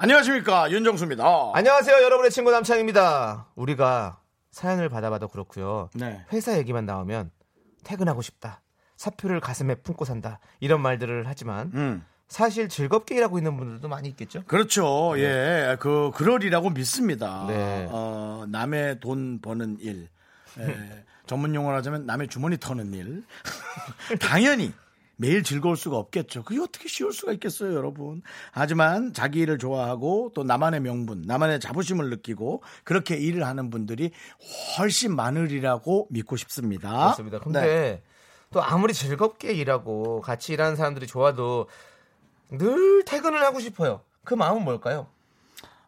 안녕하십니까, 윤정수입니다. 안녕하세요, 여러분의 친구 남창입니다. 우리가 사연을 받아봐도 그렇고요. 네. 회사 얘기만 나오면 퇴근하고 싶다, 사표를 가슴에 품고 산다, 이런 말들을 하지만 사실 즐겁게 일하고 있는 분들도 많이 있겠죠. 그렇죠. 네. 예, 그럴이라고 믿습니다. 네. 남의 돈 버는 일, 전문 용어로 하자면 남의 주머니 터는 일. 당연히 매일 즐거울 수가 없겠죠. 그게 어떻게 쉬울 수가 있겠어요, 여러분. 하지만 자기 일을 좋아하고 또 나만의 명분, 나만의 자부심을 느끼고 그렇게 일을 하는 분들이 훨씬 많으리라고 믿고 싶습니다. 그렇습니다. 근데 네. 또 아무리 즐겁게 일하고 같이 일하는 사람들이 좋아도 늘 퇴근을 하고 싶어요. 그 마음은 뭘까요?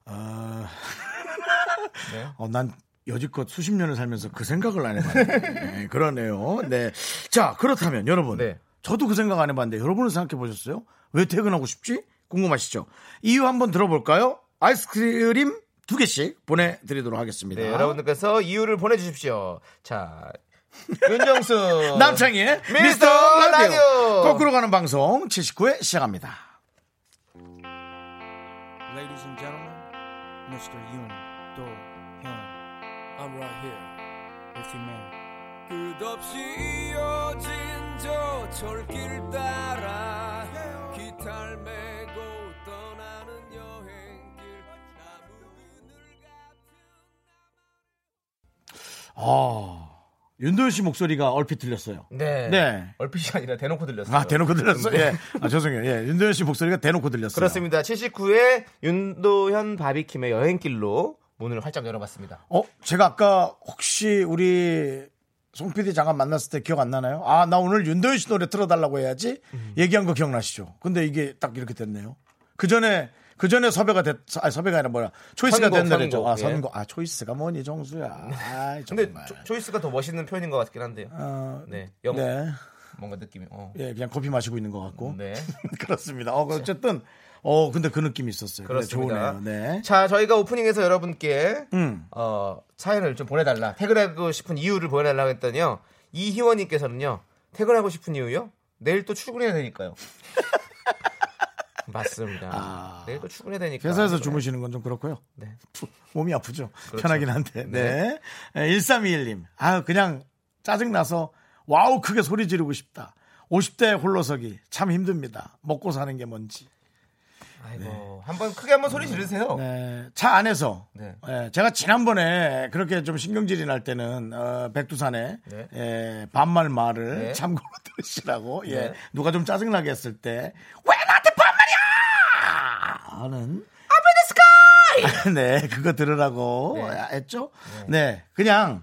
네. 난 여지껏 수십 년을 살면서 그 생각을 안 해봤는데. 네, 그러네요. 네. 자, 그렇다면 여러분. 네. 저도 그 생각 안 해봤는데 여러분은 생각해 보셨어요? 왜 퇴근하고 싶지? 궁금하시죠? 이유 한번 들어볼까요? 아이스크림 2개씩 보내드리도록 하겠습니다. 네, 여러분들께서 이유를 보내주십시오. 자, 윤정수 남창희의 미스터라디오 거꾸로 가는 방송 79회 시작합니다. Ladies and gentlemen, Mr. 윤도현, I'm right here with you, man. 끝없이 이어진 저 철길 따라 기타를 메고 떠나는 여행길 나무늘 같은 윤도현 씨 목소리가 얼핏 들렸어요. 네. 네. 얼핏이 아니라 대놓고 들렸어요. 아, 대놓고 들렸어요? 예. 아, 죄송해요. 예. 윤도현 씨 목소리가 대놓고 들렸어요. 그렇습니다. 79회 윤도현 바비킴의 여행길로 문을 활짝 열어봤습니다. 제가 아까 혹시 우리 송 PD 잠깐 만났을 때 기억 안 나나요? 아, 나 오늘 윤도현 씨 노래 틀어달라고 해야지 얘기한 거 기억나시죠? 근데 이게 딱 이렇게 됐네요. 그 전에 섭외가 아니라 뭐야, 초이스가 된 노래죠. 아, 선곡. 예. 아, 초이스가 뭐니, 정수야. 아, 근데 초이스가 더 멋있는 표현인 것 같긴 한데요. 네, 영어. 네. 뭔가 느낌이. 예, 그냥 커피 마시고 있는 것 같고. 네. 그렇습니다. 어쨌든 근데 그 느낌이 있었어요. 그렇습니다. 좋네요. 네. 자, 저희가 오프닝에서 여러분께 사연을 좀 보내달라, 퇴근하고 싶은 이유를 보내달라고 했더니요, 이희원님께서는요, 퇴근하고 싶은 이유요? 내일 또 출근해야 되니까요. 맞습니다. 내일 또 출근해야 되니까. 회사에서 주무시는 건 좀 그렇고요. 네. 몸이 아프죠. 그렇죠. 편하긴 한데. 네. 네. 1321님. 아, 그냥 짜증나서 와우 크게 소리 지르고 싶다. 50대 홀로서기 참 힘듭니다. 먹고 사는 게 뭔지. 아이고. 네. 크게 한번 소리 지르세요. 네. 차 안에서. 네. 예, 제가 지난번에 그렇게 좀 신경질이 날 때는 백두산에 네. 예, 반말말을 네. 참고로 들으시라고. 네. 예, 누가 좀 짜증나게 했을 때 왜 나한테 반말이야! 하는 Up in the sky! 네, 그거 들으라고 네. 했죠. 네. 네, 그냥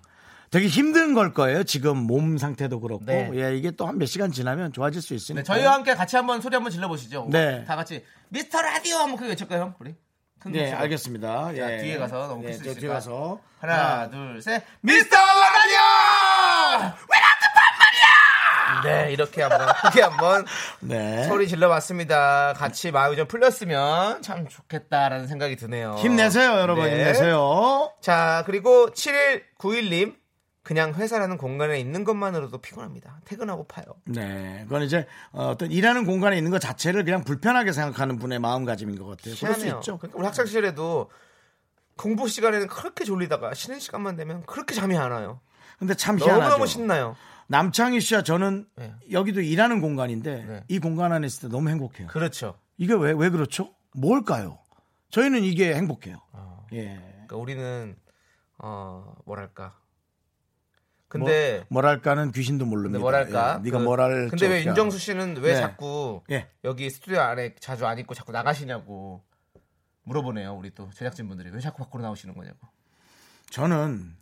되게 힘든 걸 거예요. 지금 몸 상태도 그렇고. 네. 예, 이게 또 한 몇 시간 지나면 좋아질 수 있으니까. 네, 저희와 함께 같이 한번 소리 한번 질러보시죠. 네. 다 같이 미스터 라디오 한번 크게 외칠까요, 형? 우리? 네, 알겠습니다. 자, 예. 뒤에 가서 너무 클수 있을까? 뒤에 가서 하나, 둘, 셋. 미스터 라디오! 왜 나한테 반말이야! 네, 이렇게 한번 크게 한번 네. 소리 질러봤습니다. 같이 마음이 좀 풀렸으면 참 좋겠다라는 생각이 드네요. 힘내세요, 여러분. 네. 힘내세요. 자, 그리고 7191님. 그냥 회사라는 공간에 있는 것만으로도 피곤합니다. 퇴근하고파요. 네, 그건 이제 어떤 일하는 공간에 있는 것 자체를 그냥 불편하게 생각하는 분의 마음가짐인 것 같아요. 희한해요. 그럴 수 있죠. 그러니까 우리 학창 시절에도 공부 시간에는 그렇게 졸리다가 쉬는 시간만 되면 그렇게 잠이 안 와요. 근데 참 희한하죠. 너무너무 신나요. 남창희 씨와 저는 네. 여기도 일하는 공간인데 네. 이 공간 안에 있을 때 너무 행복해요. 그렇죠. 이게 왜 그렇죠? 뭘까요? 저희는 이게 행복해요. 예. 그러니까 우리는 뭐랄까. 근데 뭐랄까는 귀신도 모릅니다. 뭐랄까? 예, 네가 뭐랄. 근데 왜 윤정수 씨는 왜 네. 자꾸 예. 여기 스튜디오 안에 자주 안 있고 자꾸 나가시냐고 물어보네요. 우리 또 제작진분들이 왜 자꾸 밖으로 나오시는 거냐고. 저는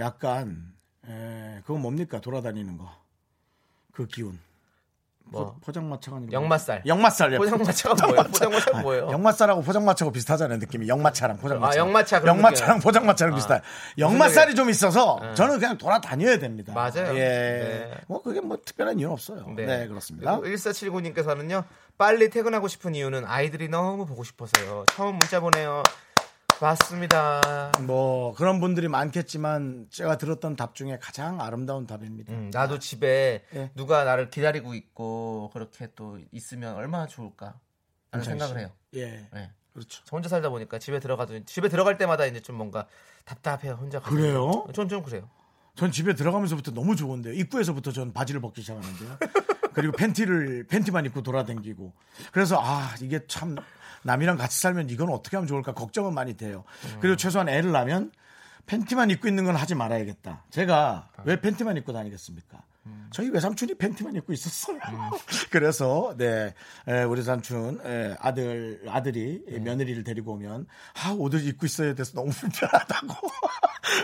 약간 그건 뭡니까? 돌아다니는 거. 그 기운. 뭐 포장마차가 아니고 역마살. 역마살. 포장마차가 뭐예요? 포장마차가 뭐예요? 역마살하고 포장마차하고 비슷하잖아요, 느낌이. 역마차랑 포장마차. 아, 역마차. 역마차랑 포장마차랑 비슷해. 역마살이 좀 있어서 저는 그냥 돌아다녀야 됩니다. 맞아요. 예. 네. 뭐 그게 뭐 특별한 이유는 없어요. 네, 네 그렇습니다. 1479님께서는요. 빨리 퇴근하고 싶은 이유는 아이들이 너무 보고 싶어서요. 처음 문자 보내요. 맞습니다. 뭐 그런 분들이 많겠지만 제가 들었던 답 중에 가장 아름다운 답입니다. 나도 집에 네. 누가 나를 기다리고 있고 그렇게 또 있으면 얼마나 좋을까 하는 생각을 해요. 예, 네. 그렇죠. 저 혼자 살다 보니까 집에 들어갈 때마다 이제 좀 뭔가 답답해요. 혼자 그래요? 전 그래요. 전 집에 들어가면서부터 너무 좋은데요. 입구에서부터 전 바지를 벗기 시작하는데요. 그리고 팬티만 입고 돌아다니고 그래서 아 이게 참. 남이랑 같이 살면 이건 어떻게 하면 좋을까 걱정은 많이 돼요. 그리고 최소한 애를 낳으면 팬티만 입고 있는 건 하지 말아야겠다. 제가 왜 팬티만 입고 다니겠습니까? 저희 외삼촌이 팬티만 입고 있었어요. 그래서 네 우리 삼촌 아들이 며느리를 데리고 오면 아 옷을 입고 있어야 돼서 너무 불편하다고.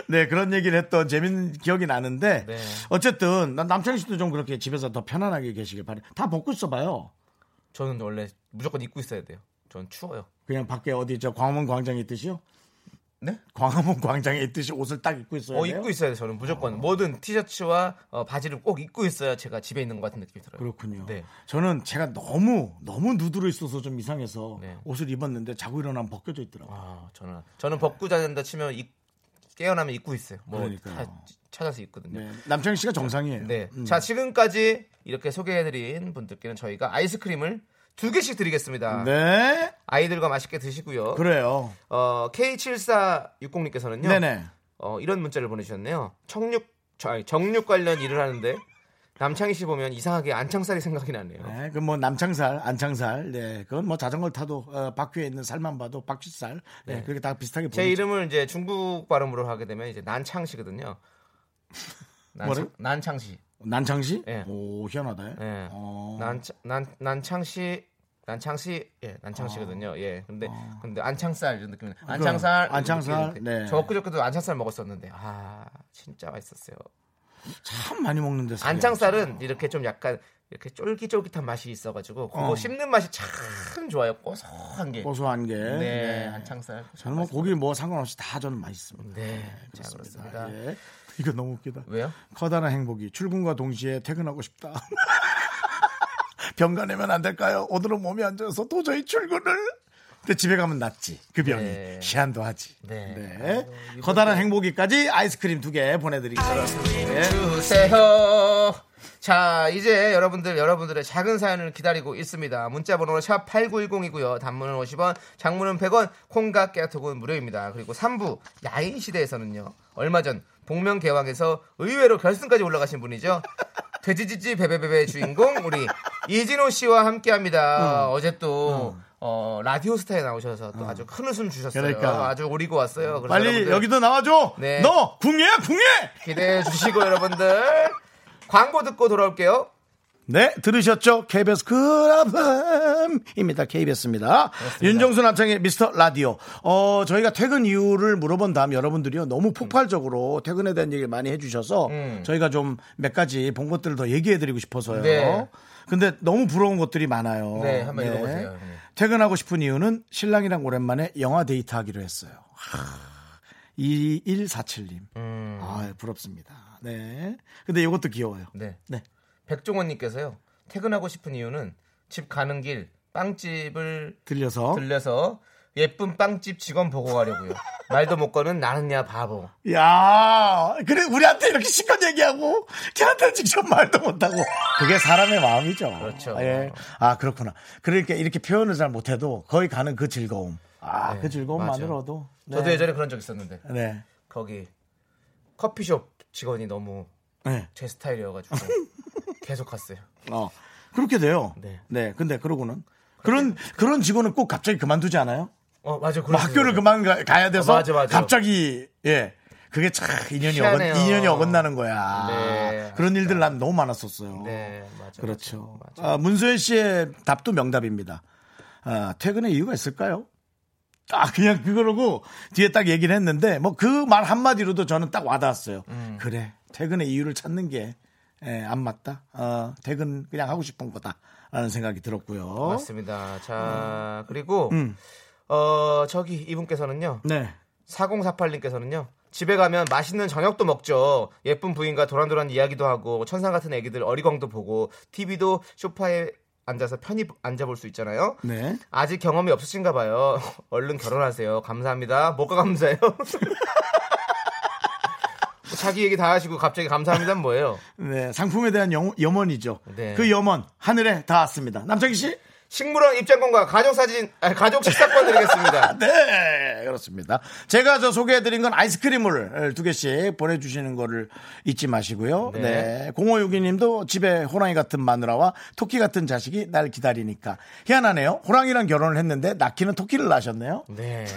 네 그런 얘기를 했던 재밌는 기억이 나는데 네. 어쨌든 남창희 씨도 좀 그렇게 집에서 더 편안하게 계시길 바래요. 다 벗고 있어봐요. 저는 원래 무조건 입고 있어야 돼요. 전 추워요. 그냥 밖에 어디 저 광화문 광장에 있듯이요? 네? 광화문 광장에 있듯이 옷을 딱 입고 있어야 돼요? 입고 있어야 돼요. 저는 무조건 뭐든 티셔츠와 바지를 꼭 입고 있어야 제가 집에 있는 것 같은 느낌이 들어요. 그렇군요. 네. 저는 제가 너무 누드러 있어서 좀 이상해서 네. 옷을 입었는데 자고 일어나면 벗겨져 있더라고요. 아, 저는 벗고 자는다 치면 깨어나면 입고 있어요. 뭐 찾아서 입거든요. 네. 남창희 씨가 정상이에요. 네. 자, 지금까지 이렇게 소개해드린 분들께는 저희가 아이스크림을 2개씩 드리겠습니다. 네. 아이들과 맛있게 드시고요. 그래요. K7460님께서는요. 네네. 이런 문자를 보내주셨네요. 정육 관련 일을 하는데 남창희 씨 보면 이상하게 안창살이 생각이 나네요. 네, 그 뭐 남창살, 안창살, 네, 그건 뭐 자전거 타도 바퀴에 있는 살만 봐도 바퀴살, 네, 네. 그렇게 다 비슷하게. 제 이름을 이제 중국 발음으로 하게 되면 이제 난창씨거든요. 난창씨. 난창씨? 예. 오 희한하다. 예. 난창씨, 예, 난창씨거든요. 예. 근데 안창살 이런 느낌이. 안창살. 네. 저 엊그저께도 안창살 먹었었는데, 아 진짜 맛있었어요. 참 많이 먹는데. 안창살은 진짜. 이렇게 좀 약간 이렇게 쫄깃쫄깃한 맛이 있어가지고 그거 씹는 맛이 참 좋아요. 고소한 게. 네. 안창살. 저는 뭐 고기 뭐 상관없이 다 저는 맛있습니다. 네. 네 그렇습니다. 예. 이거 너무 웃기다. 왜요? 커다란 행복이 출근과 동시에 퇴근하고 싶다. 병가 내면 안 될까요? 오늘은 몸이 안 좋아서 도저히 출근을. 근데 집에 가면 낫지. 그 병이. 네. 시한도 하지. 네. 네. 아유, 커다란 행복이까지 아이스크림 2개 보내드리겠습니다. 주세요. 자, 이제 여러분들의 작은 사연을 기다리고 있습니다. 문자번호는 샵 8910이고요. 단문은 50원, 장문은 100원, 콩과 깨톡은 무료입니다. 그리고 3부 야인시대에서는요. 얼마 전 복면개왕에서 의외로 결승까지 올라가신 분이죠. 돼지지지 베베베베 주인공 우리 이진호 씨와 함께합니다. 어제 또 라디오스타에 나오셔서 또 아주 큰 웃음 주셨어요. 그러니까. 아주 오리고 왔어요. 빨리 여러분들, 여기도 나와줘. 네. 너 궁예야 궁예. 기대해 주시고 여러분들 광고 듣고 돌아올게요. 네 들으셨죠? KBS Kool FM입니다. KBS입니다. 그렇습니다. 윤정수 남창의 미스터 라디오. 저희가 퇴근 이유를 물어본 다음 여러분들이요 너무 폭발적으로 퇴근에 대한 얘기를 많이 해주셔서 저희가 좀 몇 가지 본 것들을 더 얘기해드리고 싶어서요. 네. 근데 너무 부러운 것들이 많아요. 네 한번 읽어보세요. 네. 퇴근하고 싶은 이유는 신랑이랑 오랜만에 영화 데이트하기로 했어요. 2147님. 아 부럽습니다. 네. 근데 이것도 귀여워요. 네. 네. 백종원님께서요. 퇴근하고 싶은 이유는 집 가는 길 빵집을 들려서 예쁜 빵집 직원 보고 가려고요. 말도 못 거는 나는야 바보. 야, 그래 우리한테 이렇게 실컷 얘기하고 걔한테 직접 말도 못하고 그게 사람의 마음이죠. 그렇죠. 예. 아 그렇구나. 그러니까 이렇게 표현을 잘 못해도 거기 가는 그 즐거움. 아, 네, 그 즐거움만으로도. 네. 저도 예전에 그런 적 있었는데. 네. 거기 커피숍 직원이 너무 네. 제 스타일이어가지고. 계속 갔어요. 그렇게 돼요. 네. 네. 근데 그러고는 그런 직원은 꼭 갑자기 그만두지 않아요? 맞아. 뭐 학교를 그만 가야 돼서 맞아. 갑자기 예. 그게 참 인연이 어긋나는 거야. 네, 그런 일들 난 너무 많았었어요. 네. 맞아. 그렇죠. 맞아. 문소연 씨의 답도 명답입니다. 퇴근의 이유가 있을까요? 딱 그냥 그거라고 뒤에 딱 얘기를 했는데 뭐 그 말 한마디로도 저는 딱 와닿았어요. 그래. 퇴근의 이유를 찾는 게 예, 안 맞다. 퇴근 그냥 하고 싶은 거다라는 생각이 들었고요. 맞습니다. 자, 그리고 저기 이분께서는요. 네. 4048님께서는요. 집에 가면 맛있는 저녁도 먹죠. 예쁜 부인과 도란도란 이야기도 하고 천상 같은 애기들 어리광도 보고 TV도 소파에 앉아서 편히 앉아볼 수 있잖아요. 네. 아직 경험이 없으신가 봐요. 얼른 결혼하세요. 감사합니다. 뭐가 감사해요? 자기 얘기 다 하시고 갑자기 감사합니다 뭐예요? 네, 상품에 대한 염원이죠. 네. 그 염원 하늘에 닿았습니다. 남창희 씨. 식물원 입장권과 가족 식사권 드리겠습니다. 네, 그렇습니다. 제가 저 소개해드린 건 아이스크림을 2개씩 보내주시는 거를 잊지 마시고요. 네. 네. 0562님도 집에 호랑이 같은 마누라와 토끼 같은 자식이 날 기다리니까. 희한하네요. 호랑이랑 결혼을 했는데 낳기는 토끼를 낳으셨네요. 네.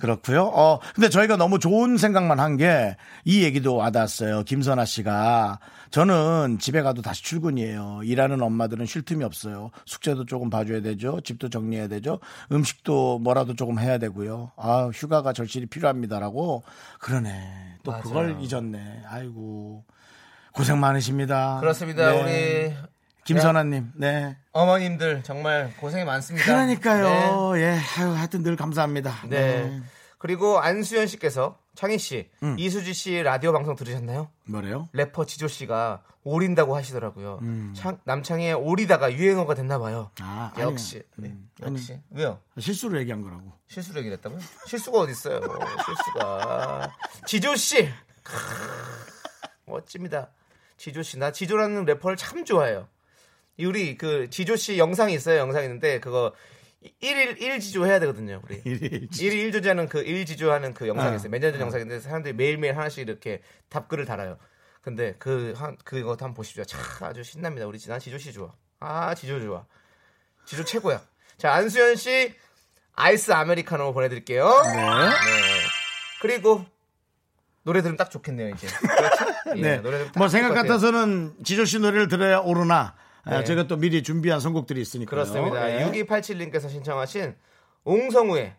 그렇고요. 근데 저희가 너무 좋은 생각만 한 게 이 얘기도 와닿았어요. 김선아 씨가. 저는 집에 가도 다시 출근이에요. 일하는 엄마들은 쉴 틈이 없어요. 숙제도 조금 봐줘야 되죠. 집도 정리해야 되죠. 음식도 뭐라도 조금 해야 되고요. 아, 휴가가 절실히 필요합니다라고. 그러네. 또 맞아요. 그걸 잊었네. 아이고. 고생 많으십니다. 그렇습니다. 네. 우리 김선아님, 네. 어머님들 정말 고생이 많습니다. 그러니까요. 네. 예, 하여튼 늘 감사합니다. 네. 네. 그리고 안수연 씨께서 창희 씨, 이수지 씨 라디오 방송 들으셨나요? 뭐래요? 래퍼 지조 씨가 오린다고 하시더라고요. 남창희의 오리다가 유행어가 됐나 봐요. 아, 역시. 역시. 왜요? 실수로 얘기한 거라고. 실수로 얘기했다고요? 실수가 어디 있어요? 실수가. 지조 씨. 멋집니다. 지조 씨. 나 지조라는 래퍼를 참 좋아해요. 우리 그 지조 씨 영상이 있어요. 영상이 있는데 그거 1일 1지조 해야 되거든요. 우리 1일 1지조 하는 그 1지조 하는 그 영상이 있어요. 몇 년 전 영상인데 사람들이 매일매일 하나씩 이렇게 답글을 달아요. 근데 그거 한번 보십시오. 참 아주 신납니다. 우리 난 지조 씨 좋아. 아, 지조 좋아. 지조 최고야. 자, 안수현 씨 아이스 아메리카노 보내 드릴게요. 네. 네. 그리고 노래 들으면 딱 좋겠네요, 이제. 그렇죠? 예, 네. 노래 뭐 생각 같아서는 지조 씨 노래를 들어야 오르나. 네. 아, 저희가 또 미리 준비한 선곡들이 있으니까요. 그렇습니다. 네. 6287님께서 신청하신 옹성우의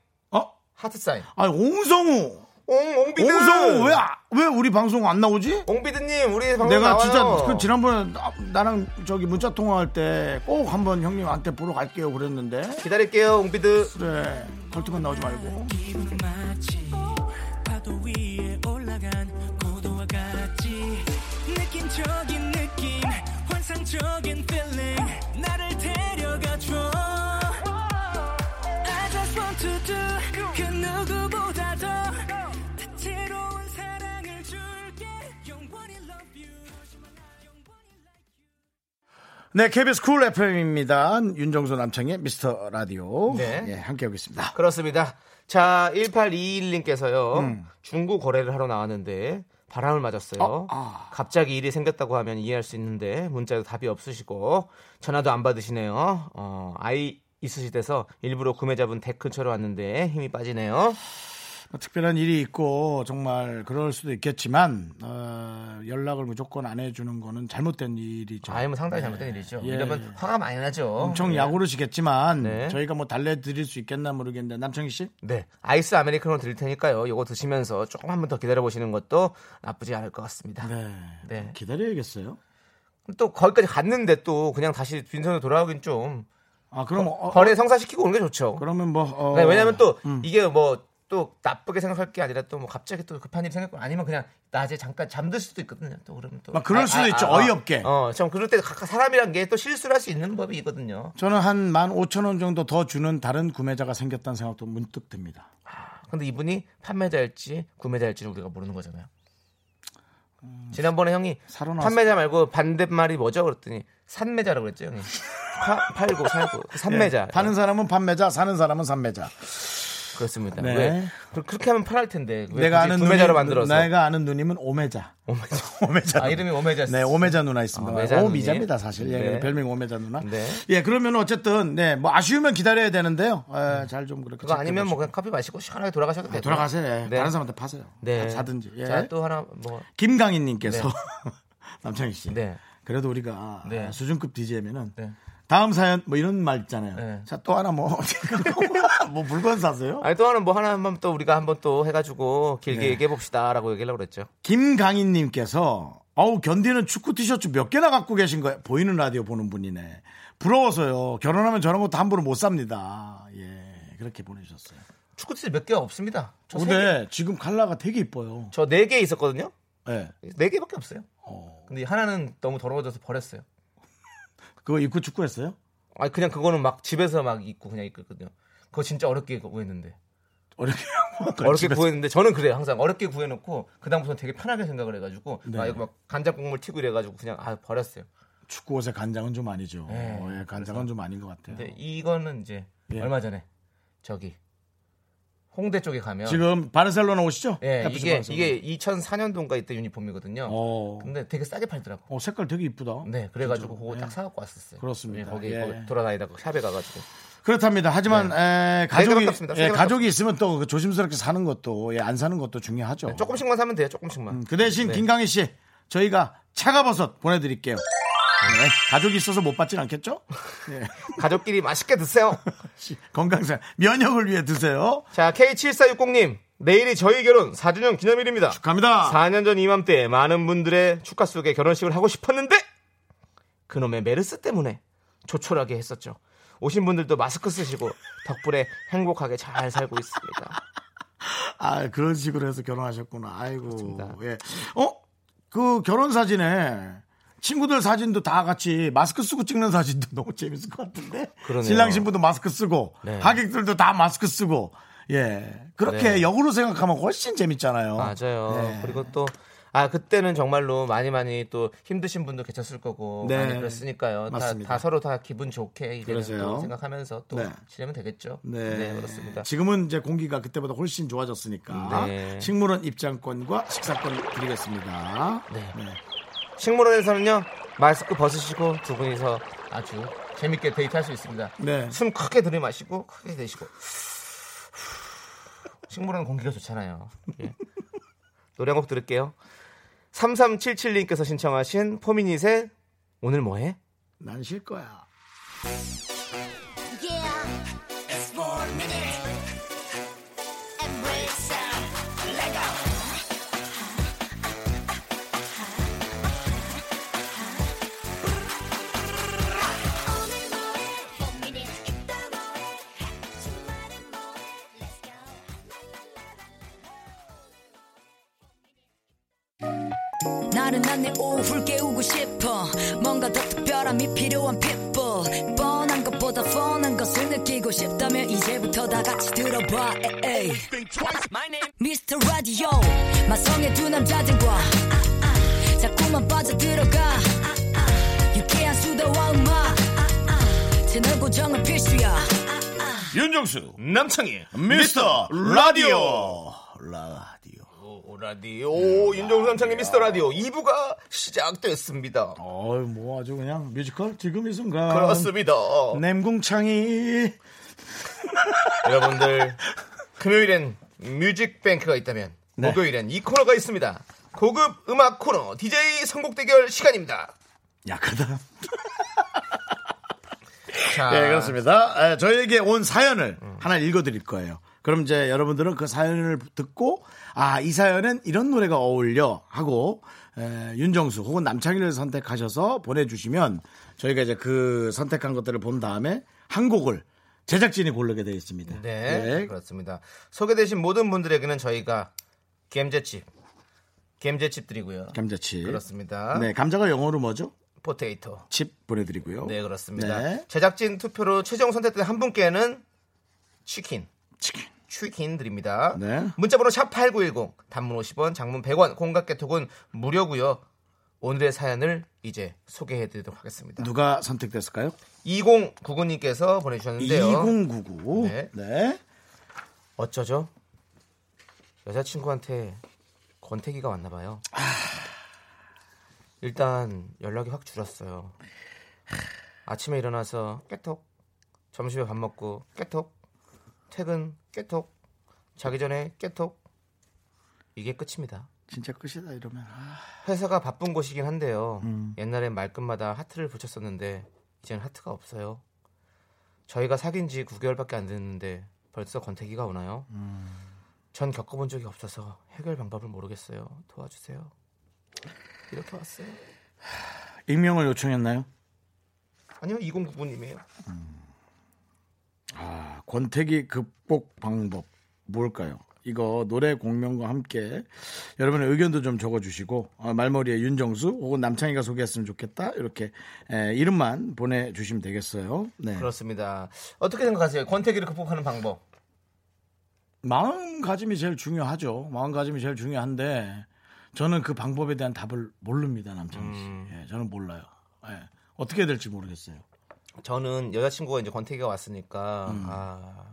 하트사인. 아, 옹성우. 옹비드. 옹성우 왜 우리 방송 안 나오지? 옹비드님 우리 방송 내가 나와요. 진짜 그 지난번에 나랑 저기 문자 통화할 때 꼭 한번 형님한테 보러 갈게요 그랬는데. 기다릴게요 옹비드. 그래. 걸투만 나오지 말고. 상적인 feeling 나를 데려가줘 I just want to do 그 누구보다 더 다채로운 사랑을 줄게 영원히 love you 네, KBS Kool FM입니다. 윤정수 남창의 미스터 라디오 네. 예, 함께하고 있습니다. 그렇습니다. 자, 1821님께서요 중고 거래를 하러 나왔는데 바람을 맞았어요. 갑자기 일이 생겼다고 하면 이해할 수 있는데 문자도 답이 없으시고 전화도 안 받으시네요. 아이 있으시대서 일부러 구매자분 댁 근처로 왔는데 힘이 빠지네요. 특별한 일이 있고 정말 그럴 수도 있겠지만 연락을 무조건 안 해주는 거는 잘못된 일이죠. 아니, 뭐 상당히 잘못된 일이죠. 예. 이러면 화가 많이 나죠. 엄청 네. 약오르시겠지만 네. 저희가 뭐 달래드릴 수 있겠나 모르겠는데 남창희 씨? 네. 아이스 아메리카노 드릴 테니까요. 이거 드시면서 조금 한번 더 기다려보시는 것도 나쁘지 않을 것 같습니다. 네. 네. 기다려야겠어요. 또 거기까지 갔는데 또 그냥 다시 빈손으로 돌아오긴 좀. 아, 그럼 거래 성사시키고 오는 게 좋죠. 그러면 뭐. 네, 왜냐하면 또 이게 뭐. 또 나쁘게 생각할 게 아니라 또 뭐 갑자기 또 급한 일이 생겼고 아니면 그냥 낮에 잠깐 잠들 수도 있거든요. 또 그러면 또 막 그럴 수도 있죠. 어이없게. 참 그럴 때 각각 사람이란 게 또 실수를 할 수 있는 법이거든요. 저는 한 15,000원 정도 더 주는 다른 구매자가 생겼다는 생각도 문득 듭니다. 근데 이분이 판매자일지 구매자일지는 우리가 모르는 거잖아요. 지난번에 형이 판매자 말고 반대말이 뭐죠? 그랬더니 산매자라고 그랬죠, 형이. 팔고 살고 산매자. 예, 파는 사람은 판매자, 사는 사람은 산매자. 그렇습니다. 네. 왜 그렇게 하면 편할 텐데 왜 내가 아는 구매자로 만들어서 내가 아는 누님은 오매자. 아, 이름이 오매자. 네, 오매자 누나 있습니다. 오미자입니다 사실. 네. 예, 별명 오매자 누나. 네. 예, 그러면 어쨌든 네, 뭐 아쉬우면 기다려야 되는데요. 예, 잘 좀 그렇게. 그거 아니면 뭐 그냥 커피 마시고 시원하게 돌아가셔도 돼요. 돌아가세요. 예. 네. 다른 사람한테 파세요. 네. 사든지. 예. 자, 또 하나 뭐 김강인님께서 네. 남창희 씨. 네. 그래도 우리가 네. 수준급 DJ면은. 네. 다음 사연 뭐 이런 말 있잖아요. 네. 자, 또 하나 뭐 물건 사세요? 아니 또 하나 뭐 하나 한번 또 우리가 한번 또 해가지고 길게 네. 얘기해 봅시다라고 얘기하려고 그랬죠. 김강인님께서 어우, 견디는 축구 티셔츠 몇 개나 갖고 계신 거예요? 보이는 라디오 보는 분이네. 부러워서요. 결혼하면 저런 것도 함부로 못 삽니다. 예, 그렇게 보내주셨어요. 축구 티셔츠 몇 개가 없습니다. 저 근데 지금 컬러가 되게 이뻐요. 저 4개 있었거든요. 네. 4개밖에 없어요. 근데 하나는 너무 더러워져서 버렸어요. 그거 입고 축구했어요? 아니, 그냥 그거는 막 집에서 막 입고 그냥 입거든요. 그거 진짜 어렵게 구했는데. 어렵게 구했는데 저는 그래요. 항상 어렵게 구해놓고 그 다음부터는 되게 편하게 생각을 해가지고 네. 아, 이거 막 간장 국물 튀고 이래가지고 그냥 아 버렸어요. 축구 옷에 간장은 좀 아니죠. 네. 예, 간장은 좀 아닌 것 같아요. 근데 이거는 이제 예. 얼마 전에 저기 홍대 쪽에 가면 지금 바르셀로나 옷이죠? 예, 이게 2004년도인가 이때 유니폼이거든요. 근데 되게 싸게 팔더라고. 색깔 되게 이쁘다. 네, 그래가지고 그거 딱 사갖고 왔었어요. 그렇습니다. 거기 돌아다니다가 샵에 가가지고. 그렇답니다. 하지만 네. 가족이 있으면 또 조심스럽게 사는 것도 안 사는 것도 중요하죠. 네, 조금씩만 사면 돼요. 조금씩만. 그 대신 네. 김강희 씨 저희가 차가버섯 보내드릴게요. 네. 가족이 있어서 못 받진 않겠죠? 네. 가족끼리 맛있게 드세요. 건강상 면역을 위해 드세요. 자, K7460님 내일이 저희 결혼 4주년 기념일입니다. 축하합니다. 4년 전 이맘때 많은 분들의 축하 속에 결혼식을 하고 싶었는데 그놈의 메르스 때문에 조촐하게 했었죠. 오신 분들도 마스크 쓰시고 덕분에 행복하게 잘 살고 있습니다. 아, 그런 식으로 해서 결혼하셨구나. 아이고. 예. 그 결혼 사진에 친구들 사진도 다 같이 마스크 쓰고 찍는 사진도 너무 재밌을 것 같은데. 그러네요. 신랑 신부도 마스크 쓰고 네. 하객들도 다 마스크 쓰고. 예. 그렇게 네. 역으로 생각하면 훨씬 재밌잖아요. 맞아요. 네. 그리고 또 그때는 정말로 많이 또 힘드신 분도 계셨을 거고 네. 많이 그랬으니까요. 다 서로 다 기분 좋게 이래서 생각하면서 또 지내면 네. 되겠죠. 네. 네, 그렇습니다. 지금은 이제 공기가 그때보다 훨씬 좋아졌으니까 네. 식물원 입장권과 식사권 드리겠습니다. 네. 네. 식물원에서는요 마스크 벗으시고 두 분이서 아주 재밌게 데이트할 수 있습니다. 네. 숨 크게 들이마시고 크게 내쉬고. 식물원 공기가 좋잖아요. 예. 노래 한 곡 들을게요. 3377님께서 신청하신 포미닛의 오늘 뭐해? 난 쉴 거야. 나른한 내 오후를 깨우고 싶어 뭔가 더 특별함이 필요한 people 뻔한 것보다 뻔한 것을 느끼고 싶다면 이제부터 다 같이 들어봐 에이. 미스터라디오 마성의 두 남자들과 자꾸만 빠져들어가 유쾌한 수다와 음악 채널 고정은 필수야 윤정수 남창희 미스터라디오 라디오 윤정수 남창의 미스터 라디오 2부가 시작됐습니다. 뭐 아주 그냥 뮤지컬 지금 이 순간 그렇습니다. 냄궁창이 여러분들 금요일엔 뮤직뱅크가 있다면 네. 목요일엔 이 코너가 있습니다. 고급 음악 코너 DJ 선곡 대결 시간입니다. 약하다. 자, 네, 그렇습니다. 저희에게 온 사연을 하나 읽어드릴 거예요. 그럼 이제 여러분들은 그 사연을 듣고 이 사연은 이런 노래가 어울려 하고 윤정수 혹은 남창희를 선택하셔서 보내주시면 저희가 이제 그 선택한 것들을 본 다음에 한 곡을 제작진이 고르게 되어 있습니다. 네, 네. 그렇습니다. 소개되신 모든 분들에게는 저희가 감자칩 드리고요. 감자칩. 그렇습니다. 네, 감자가 영어로 뭐죠? 포테이토. 칩 보내드리고요. 네, 그렇습니다. 네. 제작진 투표로 최종 선택된 한 분께는 치킨 드립니다. 네. 문자번호 샵8910 단문 50원 장문 100원 공각개톡은 무료고요. 오늘의 사연을 이제 소개해드리도록 하겠습니다. 누가 선택됐을까요? 2099님께서 보내주셨는데요. 2099 네. 네. 어쩌죠? 여자친구한테 권태기가 왔나봐요. 일단 연락이 확 줄었어요. 아침에 일어나서 깨톡, 점심에 밥 먹고 깨톡, 퇴근 깨톡, 자기 전에 깨톡. 이게 끝입니다. 진짜 끝이다 이러면. 회사가 바쁜 곳이긴 한데요. 옛날엔 말끝마다 하트를 붙였었는데 이젠 하트가 없어요. 저희가 사귄 지 9개월밖에 안 됐는데 벌써 권태기가 오나요? 전 겪어본 적이 없어서 해결 방법을 모르겠어요. 도와주세요. 이렇게 왔어요. 익명을 요청했나요? 아니요, 2099님이에요. 아, 권태기 극복 방법 뭘까요? 이거 노래 공명과 함께 여러분의 의견도 좀 적어주시고 말머리에 윤정수 혹은 남창이가 소개했으면 좋겠다 이렇게 이름만 보내주시면 되겠어요. 네. 그렇습니다. 어떻게 생각하세요? 권태기를 극복하는 방법. 마음가짐이 제일 중요하죠. 마음가짐이 제일 중요한데 저는 그 방법에 대한 답을 모릅니다. 남창희 씨. 예, 저는 몰라요. 예, 어떻게 해야 될지 모르겠어요. 저는 여자친구가 이제 권태기가 왔으니까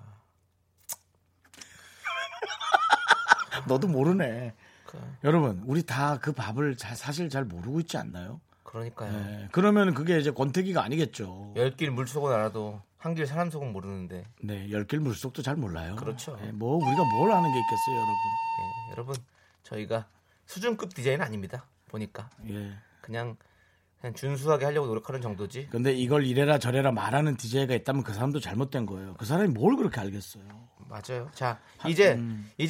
너도 모르네. 그러니까. 여러분, 우리 다 그 밥을 사실 잘 모르고 있지 않나요? 그러니까요. 네, 그러면 그게 이제 권태기가 아니겠죠. 열길 물속은 알아도 한길 사람 속은 모르는데. 네, 열길 물속도 잘 몰라요. 그렇죠. 네, 뭐 우리가 뭘 아는 게 있겠어요, 여러분. 네, 여러분, 저희가 수준급 디자인 아닙니다. 보니까. 예. 그냥 준수하게 하려고 노력하는 정도지. 근데 이걸 이래라 저래라 말하는 DJ가 있다면 그 사람도 잘못된 거예요. 그 사람이 뭘 그렇게 알겠어요. 맞아요. 자, 이제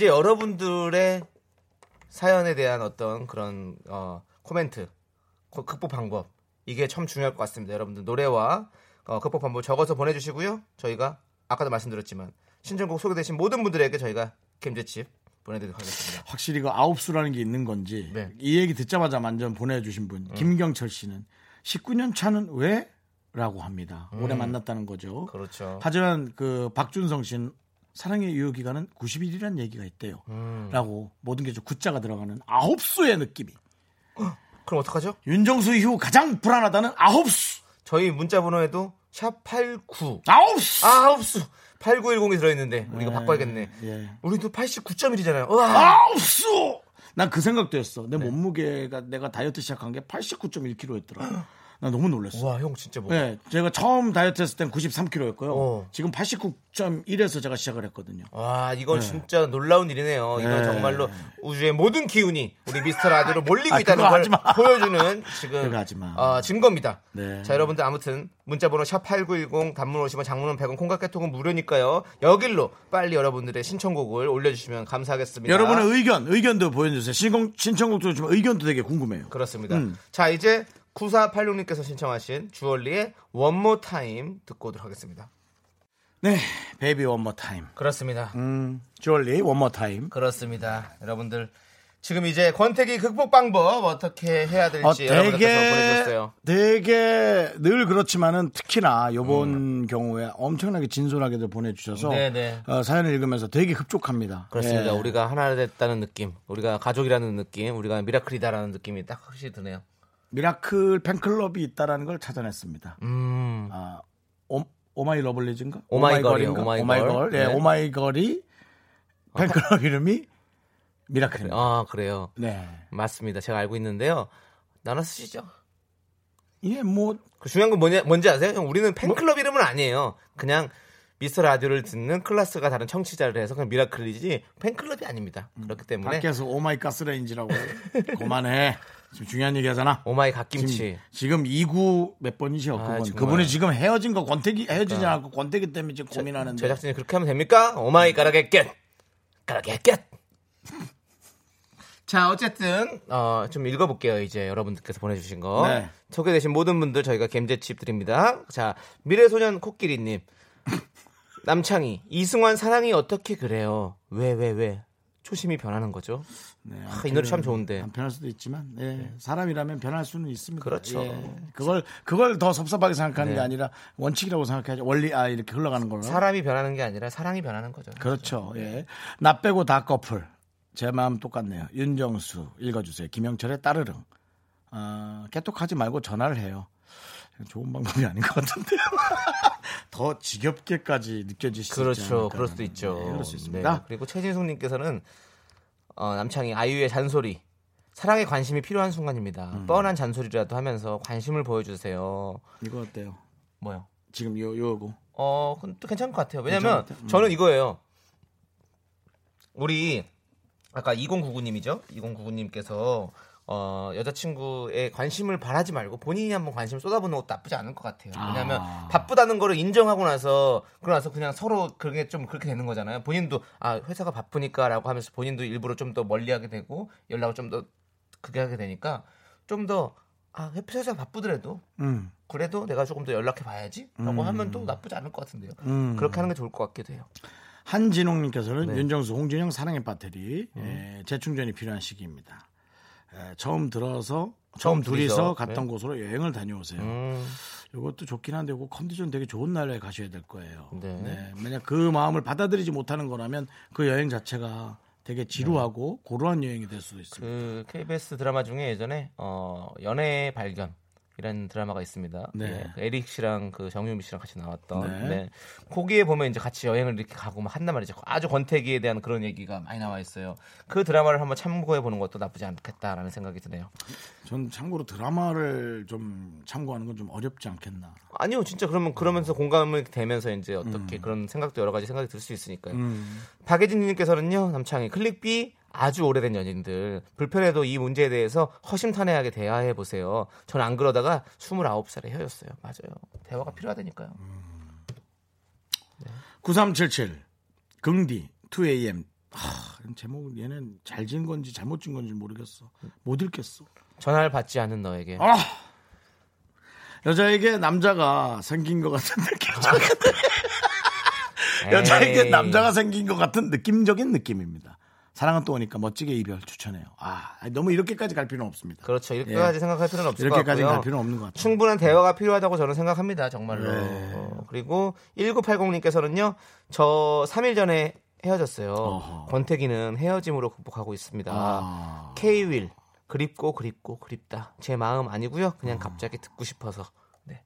여러분들의 사연에 대한 어떤 그런 코멘트, 극복 방법, 이게 참 중요할 것 같습니다. 여러분들 노래와 극복 방법 적어서 보내주시고요. 저희가 아까도 말씀드렸지만 신청곡 소개되신 모든 분들에게 저희가 김제집 보내드리도록 하겠습니다. 확실히 그 아홉수라는 게 있는 건지 네. 이 얘기 듣자마자 완전 보내주신 분 김경철 씨는 19년 차는 왜? 라고 합니다. 오래 만났다는 거죠. 그렇죠. 하지만 그 박준성 씨는 사랑의 유효기간은 90일이라는 얘기가 있대요. 라고 모든 게 좀 구자가 들어가는 아홉수의 느낌이. 그럼 어떡하죠? 윤정수 이후 가장 불안하다는 아홉수. 저희 문자 번호에도 샵89 아홉수 8910이 들어있는데 우리가 네, 바꿔야겠네. 예. 우리도 89.1이잖아요. 아홉수. 난 그 생각도 했어. 내 네. 몸무게가 내가 다이어트 시작한 게 89.1kg였더라. 나 너무 놀랐어. 와, 형 진짜 뭐. 네, 제가 처음 다이어트 했을 땐 93kg였고요. 지금 89.1에서 제가 시작을 했거든요. 와, 이건 네. 진짜 놀라운 일이네요. 네. 이건 정말로 우주의 모든 기운이 우리 미스터 라디오로 몰리고 있다는 걸 보여주는 지금 증거입니다. 네. 자, 여러분들 아무튼 문자번호 #8910 단문 50원, 장문은 100원, 콩깍개통은 무료니까요. 여길로 빨리 여러분들의 신청곡을 올려주시면 감사하겠습니다. 여러분의 의견도 보여주세요. 신청곡도 좀 의견도 되게 궁금해요. 그렇습니다. 자, 이제 9486님께서 신청하신 주얼리의 One More Time 듣고 오도록 하겠습니다. 네, Baby One More Time. 그렇습니다. 주얼리 One More Time. 그렇습니다. 여러분들 지금 이제 권태기 극복 방법 어떻게 해야 될지 여러분들께서 보내주셨어요. 되게 늘 그렇지만은 특히나 이번 경우에 엄청나게 진솔하게들 보내주셔서 사연을 읽으면서 되게 흡족합니다. 그렇습니다. 예. 우리가 하나 됐다는 느낌, 우리가 가족이라는 느낌, 우리가 미라클이다라는 느낌이 딱 확실히 드네요. 미라클 팬클럽이 있다라는 걸 찾아냈습니다. 아, 오마이 러블리즈인가? 오마이걸인가? 오마이걸. 네, 오마이걸이 팬클럽 이름이 미라클입니다. 아, 그래요. 네, 맞습니다. 제가 알고 있는데요. 나눠 쓰시죠. 예, 뭐 중요한 건 뭔지 아세요? 형, 우리는 팬클럽 이름은 아니에요. 그냥 미스터 라디오를 듣는 클라스가 다른 청취자를 해서 그냥 미라클이지 팬클럽이 아닙니다. 그렇기 때문에 밖에서 오마이 가스레인지라고 그만해. 지금 중요한 얘기하잖아. 오마이 갓김치. 지금 2구 몇 번이시오? 아, 그분이 지금 헤어진 거 권태기 헤어지지 않고 그러니까. 권태기 때문에 지금 고민하는데. 제작진이 그렇게 하면 됩니까? 오마이 가라겟겟 가라겟겟. 자, 어쨌든 좀 읽어볼게요. 이제 여러분들께서 보내주신 거 네. 소개되신 모든 분들 저희가 겜제칩 드립니다. 자, 미래소년 코끼리님 남창희 이승환 사랑이 어떻게 그래요? 왜? 초심이 변하는 거죠. 네, 이 노래 참 좋은데 안 변할 수도 있지만 예, 네. 사람이라면 변할 수는 있습니다. 그렇죠. 예, 그걸 더 섭섭하게 생각하는 네. 게 아니라 원칙이라고 생각해야죠. 원리 이렇게 흘러가는 걸로. 사람이 변하는 게 아니라 사랑이 변하는 거죠. 그렇죠. 예. 나 빼고 다 커플. 제 마음 똑같네요. 윤정수 읽어주세요. 김영철의 따르릉. 깨똑하지 말고 전화를 해요. 좋은 방법이 아닌 것 같은데요. 더 지겹게까지 느껴지시죠. 그렇죠. 그럴 수도 있죠. 네, 그럴 수 있습니다. 네. 그리고 최진숙님께서는 남창이 아이유의 잔소리. 사랑에 관심이 필요한 순간입니다. 뻔한 잔소리라도 하면서 관심을 보여주세요. 이거 어때요? 뭐요? 지금 요거. 또 괜찮을 것 같아요. 왜냐면 저는 이거예요. 우리 아까 2099님이죠. 2099님께서 여자친구의 관심을 바라지 말고 본인이 한번 관심을 쏟아보는 것도 나쁘지 않을 것 같아요. 왜냐하면 바쁘다는 거를 인정하고 나서 그냥 서로 그게 좀 그렇게 되는 거잖아요. 본인도 아 회사가 바쁘니까라고 하면서 본인도 일부러 좀 더 멀리하게 되고 연락을 좀 더 그게 하게 되니까 좀 더 아, 회사에서 바쁘더라도 그래도 내가 조금 더 연락해 봐야지 라고 하면 또 나쁘지 않을 것 같은데요. 그렇게 하는 게 좋을 것 같기도 해요. 한진홍님께서는 네. 윤정수 홍진영 사랑의 배터리 재충전이 필요한 시기입니다. 처음 둘이서 갔던 네. 곳으로 여행을 다녀오세요. 이것도 좋긴 한데 이거 컨디션 되게 좋은 날에 가셔야 될 거예요. 네. 네. 만약 그 마음을 받아들이지 못하는 거라면 그 여행 자체가 되게 지루하고 네. 고루한 여행이 될 수도 있습니다. 그 KBS 드라마 중에 예전에 연애의 발견 이런 드라마가 있습니다. 네. 예, 에릭 씨랑 그 정유미 씨랑 같이 나왔던. 네. 네. 거기에 보면 이제 같이 여행을 이렇게 가고 막 한단 말이죠. 아주 권태기에 대한 그런 얘기가 많이 나와 있어요. 그 드라마를 한번 참고해 보는 것도 나쁘지 않겠다라는 생각이 드네요. 전 참고로 드라마를 좀 참고하는 건 좀 어렵지 않겠나. 아니요, 진짜 그러면서 공감이 되면서 이제 어떻게 그런 생각도 여러 가지 생각이 들 수 있으니까요. 박예진님께서는요, 남창이 클릭비. 아주 오래된 연인들 불편해도 이 문제에 대해서 허심탄회하게 대화해 보세요. 전 안 그러다가 29살에 헤어졌어요. 맞아요. 대화가 필요하다니까요. 네. 9377 긍디 2AM 제목 얘는 잘 지은 건지 잘못 지은 건지 모르겠어. 못 읽겠어. 전화를 받지 않은 너에게. 여자에게 남자가 생긴 것 같은 느낌. 여자에게 남자가 생긴 것 같은 느낌적인 느낌입니다. 사랑은 또 오니까 멋지게 이별 추천해요. 아, 너무 이렇게까지 갈 필요는 없습니다. 그렇죠. 이렇게까지 예. 생각할 필요는 없을 것 같고요. 이렇게까지 갈 필요는 없는 것 같아요. 충분한 대화가 필요하다고 저는 생각합니다. 정말로. 네. 그리고 1980님께서는요. 저 3일 전에 헤어졌어요. 어허. 권태기는 헤어짐으로 극복하고 있습니다. 아. K.Will 그립고 그립다. 제 마음 아니고요. 그냥 갑자기 듣고 싶어서. 네.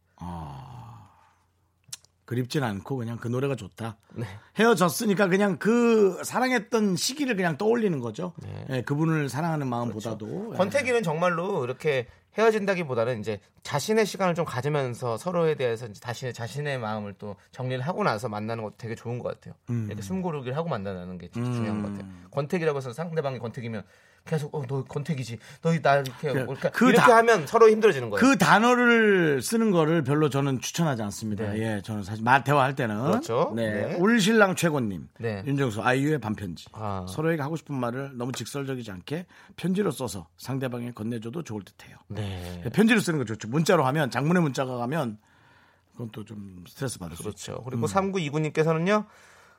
그립진 않고 그냥 그 노래가 좋다. 네. 헤어졌으니까 그냥 그 사랑했던 시기를 그냥 떠올리는 거죠. 네. 예, 그분을 사랑하는 마음보다도. 그렇죠. 예. 권태기는 정말로 이렇게 헤어진다기보다는 이제 자신의 시간을 좀 가지면서 서로에 대해서 이제 다시 자신의 마음을 또 정리를 하고 나서 만나는 것도 되게 좋은 것 같아요. 이렇게 숨고르기를 하고 만나는 게 진짜 중요한 것 같아요. 권태기라고 해서 상대방이 권태기면 계속 너 권태기지. 너 나 이렇게 이렇게 하면 서로 힘들어지는 거예요. 그 단어를 쓰는 거를 별로 저는 추천하지 않습니다. 네. 예, 저는 사실 대화할 때는 그렇죠. 네. 네. 올신랑 최고님, 네. 윤정수 아이유의 반편지. 서로에게 하고 싶은 말을 너무 직설적이지 않게 편지로 써서 상대방에 건네줘도 좋을 듯해요. 네. 편지로 쓰는 거 좋죠. 문자로 하면 장문의 문자가 가면 그건 또 좀 스트레스 받을 그렇죠. 수 있죠. 그리고 3929님께서는요,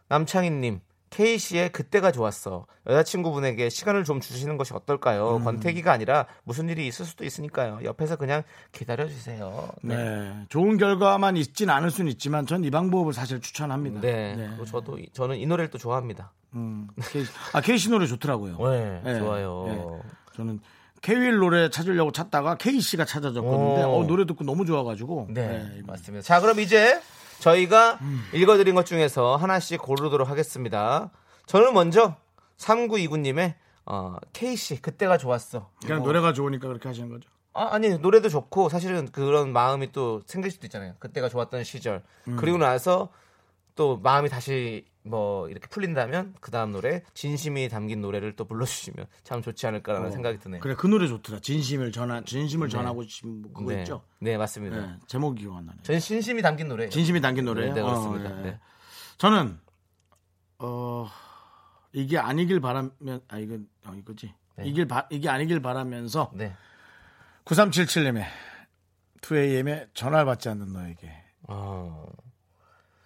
남창희님. K씨의 그때가 좋았어. 여자친구분에게 시간을 좀 주시는 것이 어떨까요? 권태기가 아니라 무슨 일이 있을 수도 있으니까요. 옆에서 그냥 기다려주세요. 네. 네. 좋은 결과만 있진 않을 수는 있지만 전 이 방법을 사실 추천합니다. 네. 네. 저는 이 노래를 또 좋아합니다. K씨 노래 좋더라고요. 네. 네. 좋아요. 네. 저는 K.Will 노래 찾으려고 찾다가 K씨가 찾아줬거든요. 노래 듣고 너무 좋아가지고. 네. 네. 맞습니다. 자, 그럼 이제. 저희가 읽어드린 것 중에서 하나씩 고르도록 하겠습니다. 저는 먼저 3929님의 K씨 그때가 좋았어. 그냥 노래가 좋으니까 그렇게 하시는 거죠? 아니 노래도 좋고 사실은 그런 마음이 또 생길 수도 있잖아요. 그때가 좋았던 시절. 그리고 나서 또 마음이 다시 이렇게 풀린다면 그 다음 노래 진심이 담긴 노래를 또 불러주시면 참 좋지 않을까라는 생각이 드네요. 그래 그 노래 좋더라. 진심을 전하고 싶은 그거 네. 있죠? 네 맞습니다. 네, 제목이 기억 안 나네요. 저는 진심이 담긴 노래. 진심이 담긴 노래. 네 그렇습니다. 네. 네. 저는 이게 아니길 바라면 이거지. 네. 이게 아니길 바라면서 네. 9377님의 2AM의 전화를 받지 않는 너에게.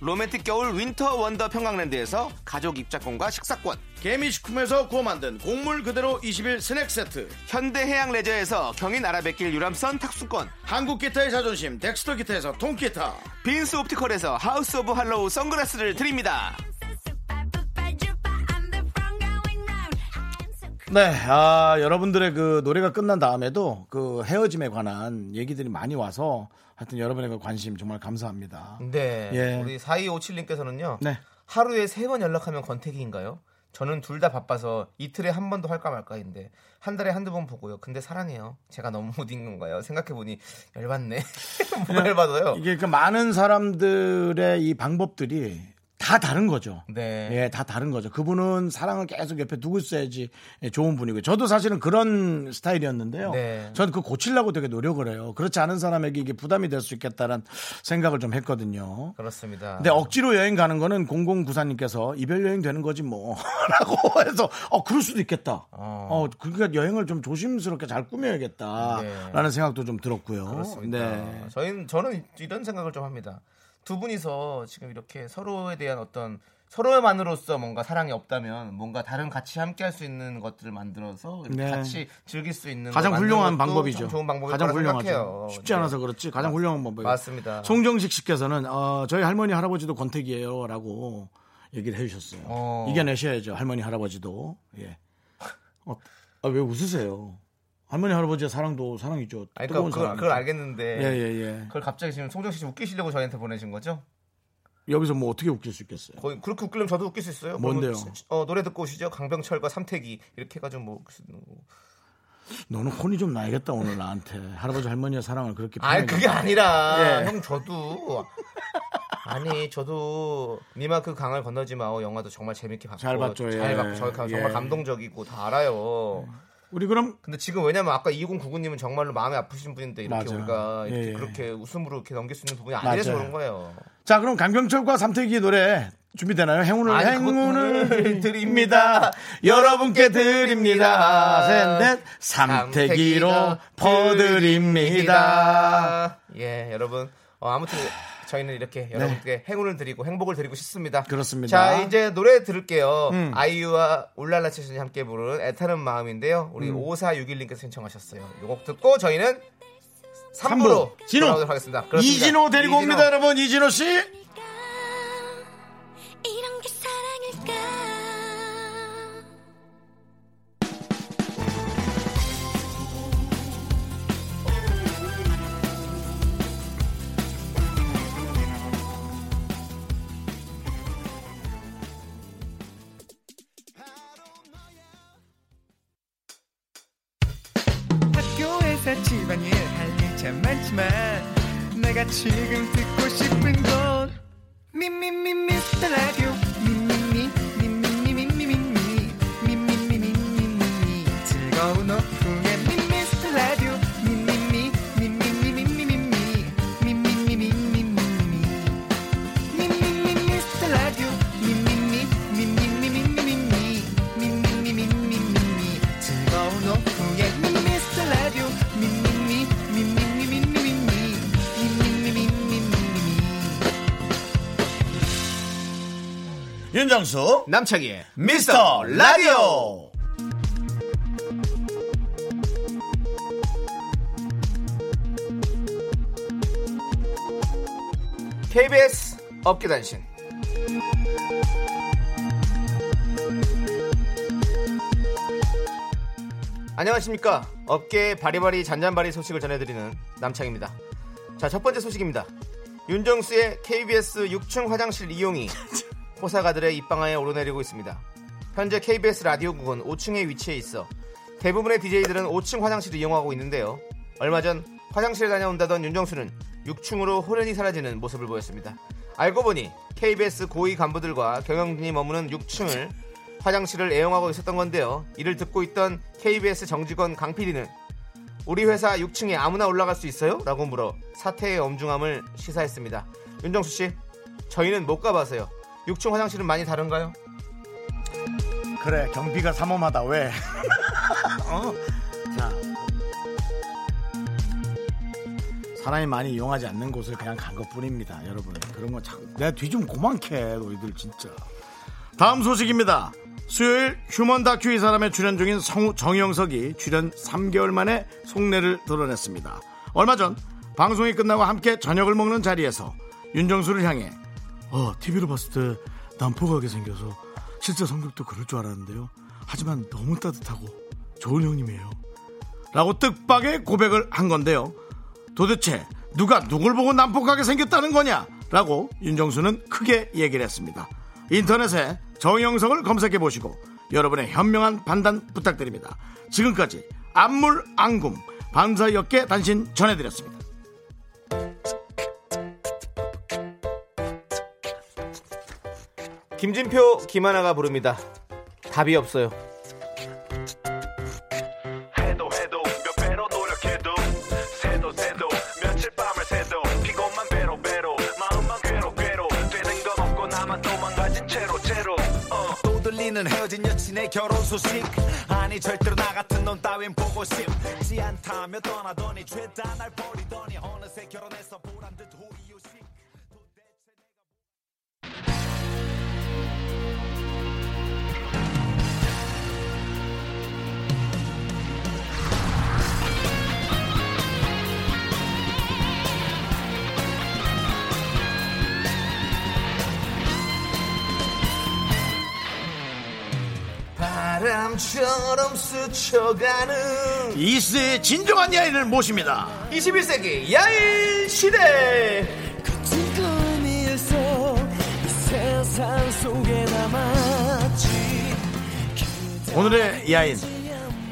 로맨틱 겨울 윈터 원더 평강랜드에서 가족 입장권과 식사권, 개미식품에서 구워 만든 곡물 그대로 21 스낵세트, 현대해양레저에서 경인 아라뱃길 유람선 탁수권, 한국기타의 자존심 덱스터기타에서 통기타, 빈스옵티컬에서 하우스 오브 할로우 선글라스를 드립니다. 네, 여러분들의 그 노래가 끝난 다음에도 그 헤어짐에 관한 얘기들이 많이 와서 하여튼 여러분의 그 관심 정말 감사합니다. 네, 예. 우리 4257님께서는요. 네. 하루에 3번 연락하면 권태기인가요? 저는 둘 다 바빠서 이틀에 한 번도 할까 말까인데 한 달에 한두 번 보고요. 근데 사랑해요. 제가 너무 못인 건가요? 생각해보니 열받네. 뭐가 열받아요? 이게 그 많은 사람들의 이 방법들이 다 다른 거죠. 네. 예, 다 다른 거죠. 그분은 사랑을 계속 옆에 두고 있어야지 좋은 분이고요. 저도 사실은 그런 스타일이었는데요. 네. 저는 그거 고치려고 되게 노력을 해요. 그렇지 않은 사람에게 이게 부담이 될 수 있겠다는 생각을 좀 했거든요. 그렇습니다. 근데 억지로 여행 가는 거는 0094님께서 이별 여행 되는 거지 뭐 라고 해서 그럴 수도 있겠다. 그러니까 여행을 좀 조심스럽게 잘 꾸며야겠다라는 네. 생각도 좀 들었고요. 그렇습니다. 네. 저는 이런 생각을 좀 합니다. 두 분이서 지금 이렇게 서로에 대한 어떤 서로만으로서 뭔가 사랑이 없다면 뭔가 다른 같이 함께 할 수 있는 것들을 만들어서 이렇게 네. 같이 즐길 수 있는 가장 훌륭한 방법이죠. 좋은 방법이 가장 훌륭하죠. 쉽지 않아서 그렇지 가장 훌륭한 방법이에요. 맞습니다. 송정식 씨께서는 저희 할머니 할아버지도 권태기예요 라고 얘기를 해주셨어요. 이겨내셔야죠. 할머니 할아버지도. 예. 왜 웃으세요? 할머니 할아버지의 사랑도 사랑이죠. 뜨거운 사랑. 그걸 알겠는데. 예. 그걸 갑자기 지금 송정식 씨 웃기시려고 저희한테 보내신 거죠? 여기서 뭐 어떻게 웃길 수 있겠어요? 거의 그렇게 웃기려면 저도 웃길 수 있어요. 뭔데요? 노래 듣고 오시죠. 강병철과 삼태기 이렇게 해가지고 뭐. 너는 혼이 좀 나야겠다 오늘 나한테. 할아버지 할머니의 사랑을 그렇게. 아니 그게 아니라. 예. 형 저도. 아니 저도 니만큼 강을 건너지 마오 영화도 정말 재밌게 봤고. 잘 봤죠. 잘 봤고 예. 정말 감동적이고 다 알아요. 우리 그럼 근데 지금 왜냐면 아까 2099님은 정말로 마음이 아프신 분인데 이렇게 맞아요. 우리가 이렇게 예. 그렇게 웃음으로 이렇게 넘길 수 있는 부분이 아니라서 그런 거예요. 자 그럼 강병철과 삼태기의 노래 준비되나요? 행운을 드립니다. 여러분께 드립니다. 셋넷 삼태기로 퍼드립니다. 예 여러분 아무튼 저희는 이렇게 여러분께 네. 행운을 드리고 행복을 드리고 싶습니다. 그렇습니다. 자 이제 노래 들을게요. 아이유와 울랄라 채션이 함께 부른 애타는 마음인데요. 우리 5461님께서 신청하셨어요. 이 곡 듣고 저희는 3부로 돌아오도록 하겠습니다. 그렇습니다. 이진호 데리고 옵니다. 여러분 이진호 씨 이런 게 사랑일까 집안일 할 일 참 많지만 내가 지금 듣고 싶은 건 미미미 미스터 라디오 미미미 미미미 미미미 미미미 미미미 즐거운 오픈에 미스터 라디오 미미미 미미미 미미미 미미미 미미미 미미미 미스터 라디오 미미미 미미미 미미미 미미미 미미미 즐거운 오픈에 미스터 라디오 윤정수 남창희의 미스터 라디오. KBS 업계단신. 안녕하십니까. 업계의 바리바리 잔잔바리 소식을 전해드리는 남창희입니다. 자, 첫 번째 소식입니다. 윤정수의 KBS 6층 화장실 이용이 호사가들의 입방아에 오르내리고 있습니다. 현재 KBS 라디오국은 5층에 위치해 있어 대부분의 DJ들은 5층 화장실을 이용하고 있는데요. 얼마 전 화장실에 다녀온다던 윤정수는 6층으로 호련히 사라지는 모습을 보였습니다. 알고 보니 KBS 고위 간부들과 경영진이 머무는 6층을 화장실을 애용하고 있었던 건데요. 이를 듣고 있던 KBS 정직원 강PD는 우리 회사 6층에 아무나 올라갈 수 있어요? 라고 물어 사태의 엄중함을 시사했습니다. 윤정수씨, 저희는 못 가봐서요. 6층 화장실은 많이 다른가요? 그래, 경비가 삼엄하다. 왜? 어? 자, 사람이 많이 이용하지 않는 곳을 그냥 간 것뿐입니다. 여러분, 그런 거 참 내가 뒤 좀 고만해, 너희들 진짜. 다음 소식입니다. 수요일 휴먼 다큐 이 사람에 출연 중인 성우 정영석이 출연 3개월 만에 속내를 드러냈습니다. 얼마 전 방송이 끝나고 함께 저녁을 먹는 자리에서 윤정수를 향해 TV로 봤을 때 난폭하게 생겨서 실제 성격도 그럴 줄 알았는데요. 하지만 너무 따뜻하고 좋은 형님이에요. 라고 뜻밖의 고백을 한 건데요. 도대체 누가 누굴 보고 난폭하게 생겼다는 거냐? 라고 윤정수는 크게 얘기를 했습니다. 인터넷에 정영석을 검색해보시고 여러분의 현명한 판단 부탁드립니다. 지금까지 안물안궁 반사역계 단신 전해드렸습니다. 김진표, 김하나가 부릅니다. 답이 없어요. 헤어진 여친의 결혼 소식 아니 절대로 나 같은 놈 따윈 보고 싶지 않다며 떠나더니 죄다 날 버리더니 어느새 결혼해서 보란 듯 호의호식. 바람처럼 스쳐가는 이 시대의 진정한 야인을 모십니다. 21세기 야인 시대. 거친 꿈에서 이 세상 속에 남았지. 오늘의 야인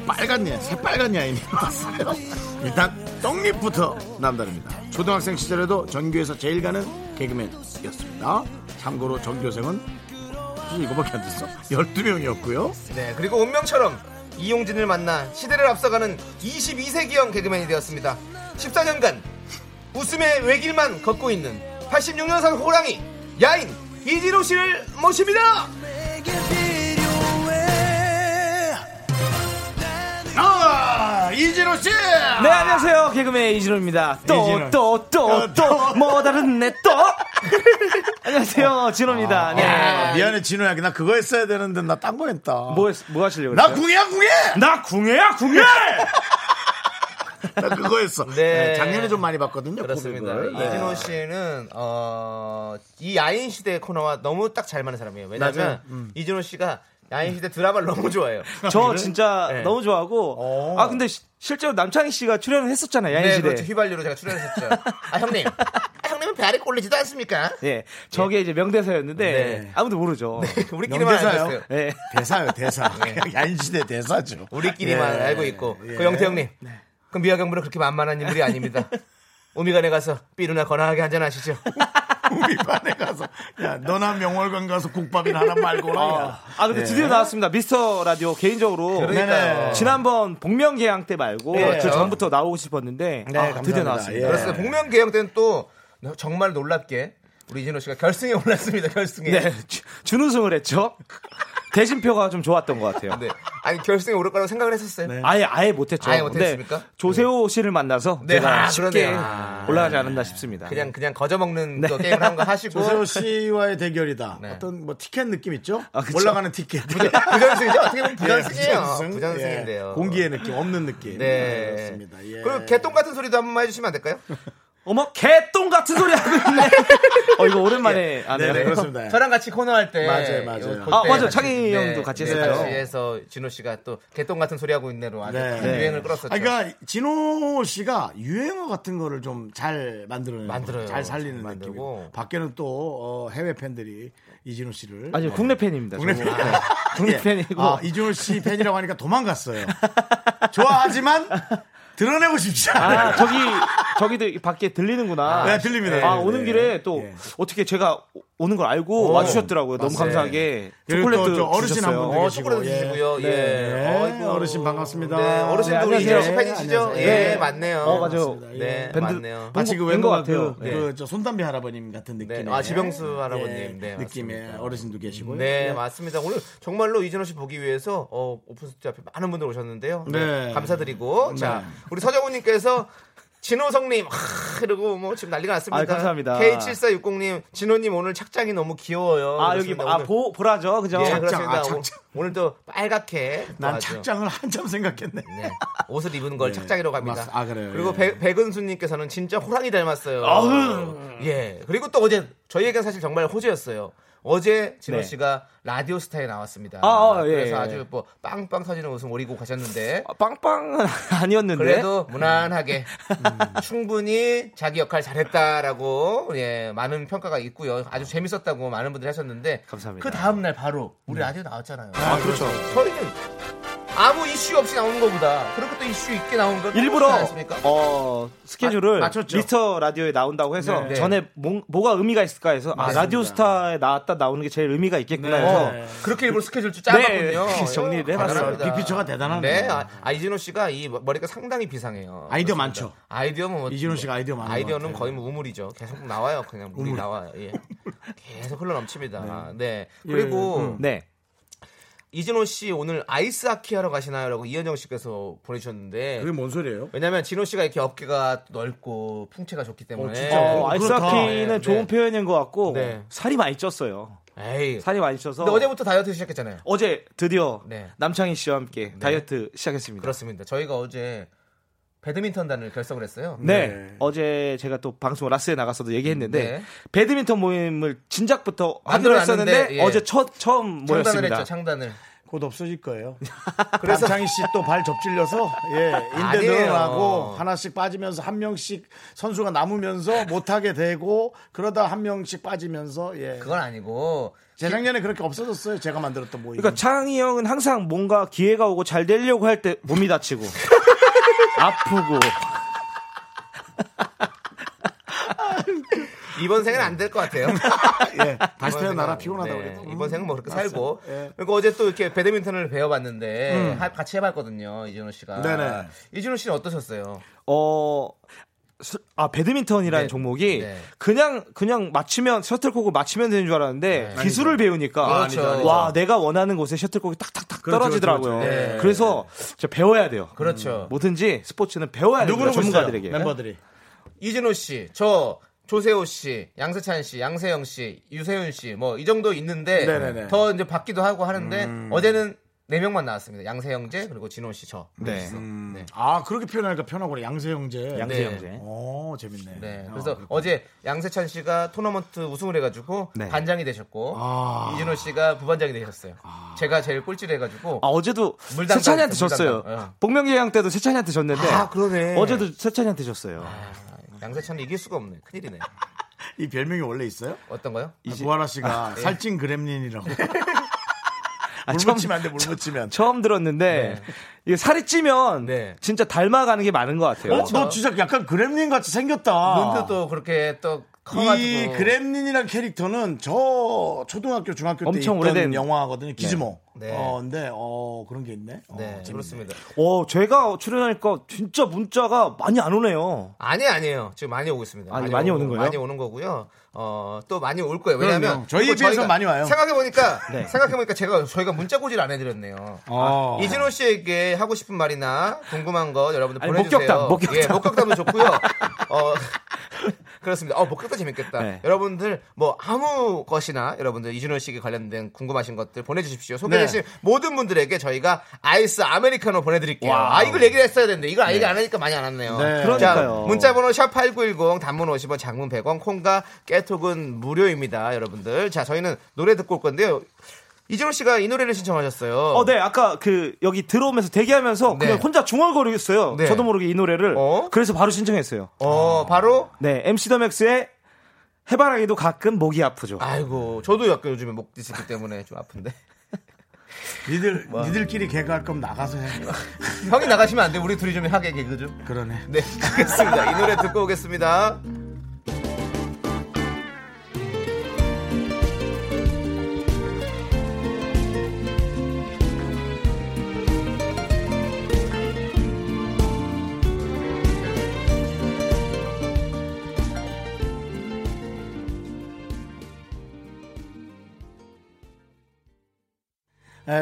빨간 야인, 새빨간 야인이 왔어요. 일단 떡잎부터 남다릅니다. 초등학생 시절에도 전교에서 제일 가는 개그맨이었습니다. 참고로 전교생은 이거밖에 안 됐어. 12명이었고요. 네, 그리고 운명처럼 이용진을 만나 시대를 앞서가는 22세기형 개그맨이 되었습니다. 14년간 웃음의 외길만 걷고 있는 86년산 호랑이 야인 이진호 씨를 모십니다. 이진호 씨. 네, 안녕하세요. 개그맨 이진호입니다. 또 다른 내 또. 안녕하세요, 진호입니다. 네. 미안해, 진호야. 나 그거 했어야 되는데 나 딴 거 했다. 뭐 하시려고? 나 궁예야. 나 그거 했어. 네. 작년에 좀 많이 봤거든요. 그렇습니다. 이진호 씨는 이 야인 시대 코너와 너무 딱 잘 맞는 사람이에요. 왜냐하면 이진호 씨가 야인 시대 드라마를 너무 좋아해요. 저 진짜 네. 너무 좋아하고. 오. 아 근데 실제로 남창희 씨가 출연을 했었잖아요. 야인 시대. 네, 그렇죠. 휘발유로 제가 출연했었죠. 아 형님. 배알이 꼴리지도 않습니까? 네, 저게 이제 명대사였는데 네. 아무도 모르죠. 네, 우리끼리만 알았어요. 네. 대사요. 네. 야인시대 대사죠. 우리끼리만 네. 알고 있고. 네. 그 영태형님, 네. 그 미화경부는 그렇게 만만한 인물이 아닙니다. 오미간에 가서 삐루나 거나하게 한잔 하시죠. 우미반에 가서 야 너나 명월관 가서 국밥이나 하나 말고라. 아 근데 네. 드디어 나왔습니다. 미스터라디오 개인적으로 그러니까요. 지난번 복면개항 때 말고 네. 저 전부터 나오고 싶었는데 네, 드디어 나왔습니다. 예. 그렇습니다. 복면개항 때는 또 정말 놀랍게 우리 이진호 씨가 결승에 올랐습니다. 결승에. 네, 준우승을 했죠. 대진표가 좀 좋았던 것 같아요. 네. 아니 결승에 오를 거라고 생각을 했었어요. 네. 아예 못했죠. 아예 못했습니까? 조세호 씨를 만나서 네. 제가 쉽게 올라가지 않았나 싶습니다. 그냥 거저먹는 네. 게임을 한 거 하시고. 조세호 씨와의 대결이다. 네. 어떤 뭐 티켓 느낌 있죠? 아, 올라가는 티켓. 부전승이죠? 어떻게 보면 부전승이에요. 부전승인데요. 예. 공기의 느낌, 없는 느낌. 네, 그렇습니다. 예. 그리고 개똥 같은 소리도 한번 해주시면 안 될까요? 어머 개똥 같은 소리 하고 있네. 이거 오랜만에 안 해요. 네, 그렇습니다. 저랑 같이 코너 할 때 맞아요. 맞아. 창희 형도 같이 했었죠. 그래서 진호 씨가 또 개똥 같은 소리 하고 있네로 아주 유행을 끌었었죠. 그러니까 진호 씨가 유행어 같은 거를 좀 잘 만들어요. 잘 살리는 느낌이고. 밖에는 또 해외 팬들이 이진호 씨를 아니요 국내 팬입니다. 국내 팬이고 이진호 씨 팬이라고 하니까 도망갔어요. 좋아하지만. 드러내고 싶지 않아요. 저기도 밖에 들리는구나. 네, 들립니다. 오는 길에 또 어떻게 제가 오는 걸 알고 와주셨더라고요. 너무 감사하게. 초콜릿도 어르신 한 분 계시고. 초콜릿도 주시고요. 예. 예. 어르신 반갑습니다. 네. 어르신도 우리 이진호 씨 팬이시죠? 예, 맞네요. 맞아요. 네, 맞네요. 마치 그 왠거 같아요. 그 손담비 할아버님 같은 느낌. 지병수 할아버님 느낌의 어르신도 계시고요. 네, 맞습니다. 오늘 정말로 이진호 씨 보기 위해서 오픈 스튜디오 앞에 많은 분들 오셨는데요. 네. 감사드리고. 자, 우리 서정훈님께서 진호성님 이러고 뭐 지금 난리가 났습니다. 감사합니다. K7460님 진호님 오늘 착장이 너무 귀여워요. 여기 보라죠, 그죠? 예, 착장. 착장. 오늘도 빨갛게. 난 착장을 한참 생각했네. 네. 옷을 입은 걸 착장이라고 합니다. 그래요. 그리고 백은수님께서는 진짜 호랑이 닮았어요. 예. 그리고 또 어제 저희에겐 사실 정말 호재였어요. 어제 진호 씨가 라디오 스타에 나왔습니다. 그래서 아주 뭐 빵빵 터지는 웃음 오리고 가셨는데 빵빵은 아니었는데 그래도 무난하게 충분히 자기 역할 잘했다라고 많은 평가가 있고요. 아주 재밌었다고 많은 분들이 하셨는데 감사합니다. 그 다음 날 바로 우리 라디오 나왔잖아요. 그렇죠. 저희는 아무 이슈 없이 나오는 것보다 그렇게 또 이슈 있게 나오는 것 일부러 스케줄을 미스터 라디오에 나온다고 해서 전에 뭐가 의미가 있을까 해서 라디오 스타에 나왔다 나오는 게 제일 의미가 있겠구나 해서 그렇게 일부러 스케줄 쭉 짜봤거든요. 정리를 해봤어요. 빅피처가 대단한데 이진호 씨가 이 머리가 상당히 비상해요. 아이디어 많죠. 아이디어 뭐 이진호 씨가 아이디어 많아요. 아이디어는 거의 뭐 우물이죠. 계속 나와요. 그냥 물이 나와요. 계속 흘러 넘칩니다. 네. 그리고 이진호 씨 오늘 아이스 하키 하러 가시나요라고 이현정 씨께서 보내주셨는데 그게 뭔 소리예요? 왜냐면 진호 씨가 이렇게 어깨가 넓고 풍채가 좋기 때문에 아이스 하키는 좋은 표현인 것 같고 살이 많이 쪘어요. 살이 많이 쪄서 근데 어제부터 다이어트 시작했잖아요. 어제 드디어 남창희 씨와 함께 다이어트 시작했습니다. 그렇습니다. 저희가 어제 배드민턴단을 결성을 했어요. 어제 제가 또 방송 라스에 나가서도 얘기했는데 배드민턴 모임을 진작부터 만들어 했었는데 어제 처음 모였습니다. 창단을 했죠. 곧 없어질 거예요. 그래서 남창희 씨 또 발 접질려서 인대 늘어나고 하나씩 빠지면서 한 명씩 선수가 남으면서 못하게 되고 그러다 한 명씩 빠지면서 그건 아니고 재작년에 그렇게 없어졌어요. 제가 만들었던 모임. 그러니까 창희 형은 항상 뭔가 기회가 오고 잘 되려고 할 때 몸이 다치고 아프고 이번 생은 안 될 것 같아요. 다시 태어나라 피곤하다고 그래도 이번 생은 뭐 그렇게 살고. 그리고 어제 또 이렇게 배드민턴을 배워봤는데 같이 해봤거든요. 이진호 씨가. 네네. 이진호 씨는 어떠셨어요? 배드민턴이라는 종목이 그냥 맞추면 셔틀콕을 맞추면 되는 줄 알았는데 기술을 배우니까 아니죠. 내가 원하는 곳에 셔틀콕이 딱딱딱 떨어지더라고요. 그래서 저 배워야 돼요. 그렇죠. 뭐든지 스포츠는 배워야 돼요. 전문가들에게. 멤버들이 이진호 씨, 저 조세호 씨, 양세찬 씨, 양세영 씨, 유세윤 씨 뭐 이 정도 있는데 더 이제 받기도 하고 하는데 어제는 4명만 나왔습니다. 양세형제 그리고 진호 씨 저. 그렇게 표현하니까 편하구나. 양세형제. 양세형제. 오 재밌네. 그래서 어제 양세찬 씨가 토너먼트 우승을 해가지고 반장이 되셨고 이진호 씨가 부반장이 되셨어요. 제가 제일 꼴찌를 해가지고. 어제도 세찬이한테 졌어요. 복명예양 때도 세찬이한테 졌는데. 그러네. 어제도 세찬이한테 졌어요. 양세찬은 이길 수가 없네. 큰일이네. 이 별명이 원래 있어요? 어떤 거요? 구하라 씨가 살찐 그램린이라고. 물묻히면 안 돼, 물묻히면. 처음 들었는데, 이게 살이 찌면, 진짜 닮아가는 게 많은 것 같아요. 너 진짜 약간 그램린 같이 생겼다. 눈도 또 그렇게 또 커가지고. 이 그램린이라는 캐릭터는 저 초등학교, 중학교 때 있던 오래된 영화거든요. 기즈모. 근데, 그런 게 있네. 그렇습니다. 제가 출연하니까 진짜 문자가 많이 안 오네요. 아니에요. 지금 많이 오고 있습니다. 많이 오는 거예요? 많이 오는 거고요. 또 많이 올 거예요. 왜냐면 저희에 비해서 많이 와요. 생각해보니까 저희가 문자 고지를 안 해드렸네요. 이진호 씨에게 하고 싶은 말이나 궁금한 거 여러분들 보내주세요. 목격담도 좋고요. 그렇습니다. 목격담 재밌겠다. 여러분들 뭐 아무 것이나 여러분들 이진호 씨에게 관련된 궁금하신 것들 보내주십시오. 소개되신 모든 분들에게 저희가 아이스 아메리카노 보내드릴게요. 이걸 얘기를 했어야 되는데 이걸 얘기 안 하니까 많이 안 왔네요. 그러니까요. 문자번호 #8910 단문 50원, 장문 100원, 콩과 깨톡은 무료입니다, 여러분들. 자, 저희는 노래 듣고 올 건데요. 이진호 씨가 이 노래를 신청하셨어요. 아까 여기 들어오면서 대기하면서 그냥 혼자 중얼거리겠어요. 저도 모르게 이 노래를. 그래서 바로 신청했어요. 바로? MC 더 맥스의 해바라기도 가끔 목이 아프죠. 아이고, 저도 약간 요즘에 목 디스크 때문에 좀 아픈데. 니들끼리 개그할 거면 나가서 해. 형이 나가시면 안 돼. 우리 둘이 좀 하게 개그 좀. 그러네. 네, 알겠습니다. 이 노래 듣고 오겠습니다.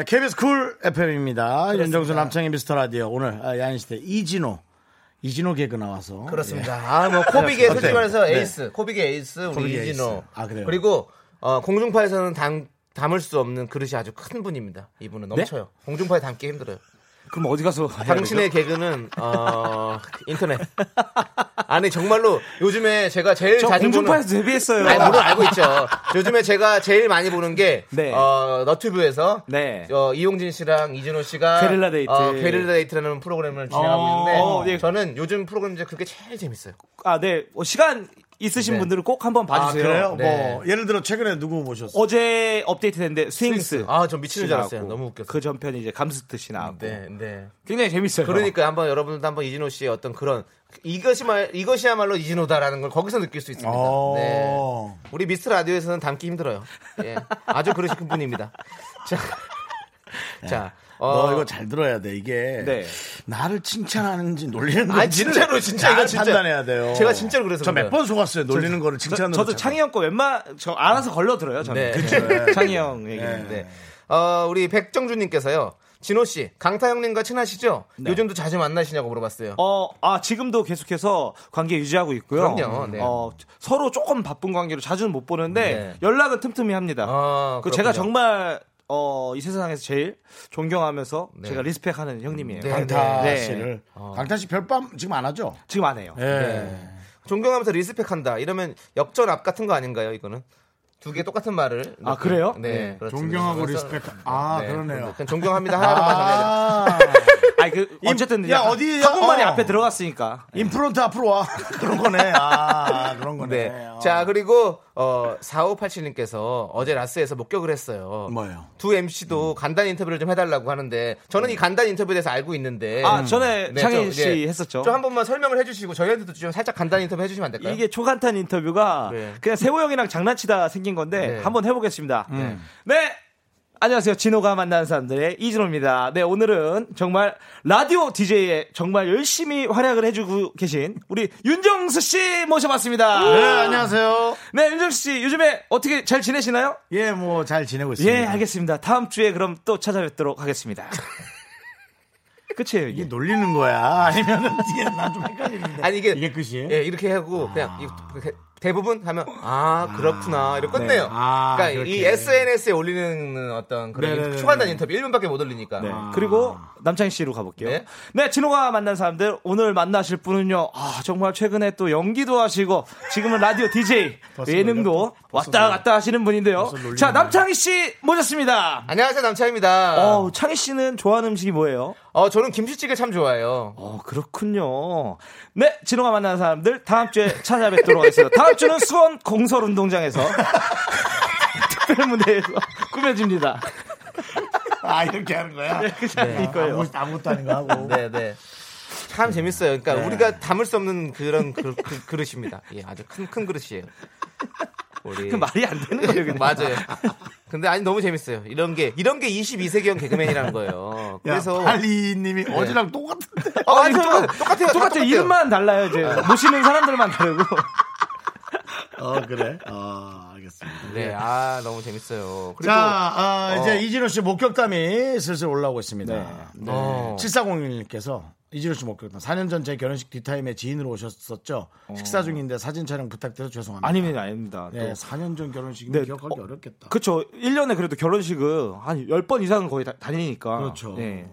KBS Kool FM입니다. 윤정수 남창의 미스터라디오. 오늘 야인시대 이진호 개그 나와서. 그렇습니다. 예. 아, 뭐 코빅의 솔직히 말해서 에이스. 네. 코빅의 에이스 우리 이진호. 아, 그래요? 그리고 공중파에서는 담을 수 없는 그릇이 아주 큰 분입니다. 이분은 넘쳐요. 네? 공중파에 담기 힘들어요. 그럼 어디 가서 당신의 개그는 인터넷. 아니 정말로 요즘에 제가 제일 자주 공중파에서 데뷔했어요. 아니 물론 알고 있죠. 요즘에 제가 제일 많이 보는 게 네. 너튜브에서 네. 이용진 씨랑 이진호 씨가 게릴라데이트 게릴라데이트라는 프로그램을 진행하고 있는데 네. 저는 요즘 프로그램 중에 그게 제일 재밌어요. 아 네. 시간 있으신 네. 분들은 꼭 한번 봐주세요. 아, 그래요? 네. 뭐 예를 들어 최근에 누구 모셨어요? 어제 업데이트됐는데 스윙스. 아, 전 미치는 줄 알았어요. 너무 웃겼어요. 그 전편이 이제 감스트 씨 나왔고. 네, 네. 굉장히 재밌어요. 그러니까 한번 여러분들도 한번 이진호 씨의 어떤 그런 이것이야말로 이진호다라는 걸 거기서 느낄 수 있습니다. 네. 우리 미스 라디오에서는 담기 힘들어요. 예. 아주 그러신 분입니다. 자, 네. 자. 너 이거 잘 들어야 돼. 이게 네. 나를 칭찬하는지 놀리는 건지 진짜로 이거 진짜 판단해야 돼요. 제가 진짜로 그래서 저 몇 번 속았어요. 놀리는 거를 칭찬으로. 저도 창희 형 거 웬만 저 알아서 걸러 들어요. 저는 네. 창희 형 얘기인데 네. 우리 백정주님께서요. 진호 씨, 강타형님과 친하시죠? 네. 요즘도 자주 만나시냐고 물어봤어요. 지금도 계속해서 관계 유지하고 있고요. 그럼요. 네. 서로 조금 바쁜 관계로 자주는 못 보는데 네. 연락은 틈틈이 합니다. 그 제가 정말 이 세상에서 제일 존경하면서 네. 제가 리스펙하는 형님이에요. 네, 강타 네. 씨를. 강타 씨 별밤 지금 안 하죠? 지금 안 해요. 네. 네. 존경하면서 리스펙한다. 이러면 역전압 같은 거 아닌가요? 이거는 두 개 똑같은 말을. 아 그래요? 네. 네. 존경하고 리스펙. 아 네. 그러네요. 존경합니다. 하나로만 정해라. 아니 그 어쨌든 야 어디 한국만이 앞에 들어갔으니까 인프론트 앞으로 와. 그런 거네. 아 그런 거네. 네. 자 그리고 4587님께서 어제 라스에서 목격을 했어요. 뭐요? 두 MC도 간단 인터뷰를 좀 해달라고 하는데 저는 이 간단 인터뷰에 대해서 알고 있는데 전에 네, 창희 씨 했었죠. 좀 한 번만 설명을 해주시고 저희한테도 좀 살짝 간단 인터뷰 해주시면 안 될까요? 이게 초간단 인터뷰가 네. 그냥 세호 형이랑 장난치다 생긴 건데 네. 한번 해보겠습니다. 네. 안녕하세요. 진호가 만나는 사람들의 이진호입니다. 네, 오늘은 정말 라디오 DJ에 정말 열심히 활약을 해주고 계신 우리 윤정수 씨 모셔봤습니다. 네, 안녕하세요. 네, 윤정수 씨 요즘에 어떻게 잘 지내시나요? 예, 뭐 잘 지내고 있습니다. 예, 알겠습니다. 다음 주에 그럼 또 찾아뵙도록 하겠습니다. 끝이에요. 이게 놀리는 거야. 아니면은 이게 나 좀 헷갈리는데. 아니 이게 끝이에요? 예, 이렇게 하고 그냥 이렇게. 대부분 하면 그렇구나 이렇게 끝내요. 네. 그러니까 그렇게. 이 SNS에 올리는 어떤 그런 초간단 인터뷰 1분밖에 못 올리니까. 네. 그리고 남창희 씨로 가볼게요. 네. 네, 진호가 만난 사람들 오늘 만나실 분은요. 정말 최근에 또 연기도 하시고 지금은 라디오 DJ 예능도 왔다 갔다 하시는 분인데요. 자, 남창희 씨 모셨습니다. 안녕하세요, 남창희입니다. 창희 씨는 좋아하는 음식이 뭐예요? 저는 김치찌개 참 좋아해요. 그렇군요. 네, 진호가 만난 사람들 다음 주에 찾아뵙도록 하겠습니다. 다음 주는 수원 공설운동장에서 특별 무대에서 꾸며집니다. 이렇게 하는 거야? 네, 그냥 이거예요. 네. 아무것도 아닌 거 하고. 네. 참 재밌어요. 그러니까 우리가 담을 수 없는 그런 그릇입니다. 예, 아주 큰 그릇이에요. 우리. 그 말이 안 되는 거예요. 맞아요. 근데 너무 재밌어요. 이런 게 22세기형 개그맨이라는 거예요. 그래서 빨리님이 어제랑 똑같은데. 똑같아요. 이름만 달라요. 이제 모시는 사람들만 다르고. 그래. 알겠습니다. 네, 너무 재밌어요. 그리고 자, 이제 이진호 씨 목격담이 슬슬 올라오고 있습니다. 네. 7401님께서 이진호 씨 목격담. 4년 전 제 결혼식 뒷타임에 지인으로 오셨었죠. 식사 중인데 사진 촬영 부탁드려서 죄송합니다. 아닙니다. 네, 4년 전 결혼식이면 기억하기 어렵겠다. 그렇죠. 1년에 그래도 결혼식은 한 10번 이상은 거의 다니니까. 그렇죠. 네.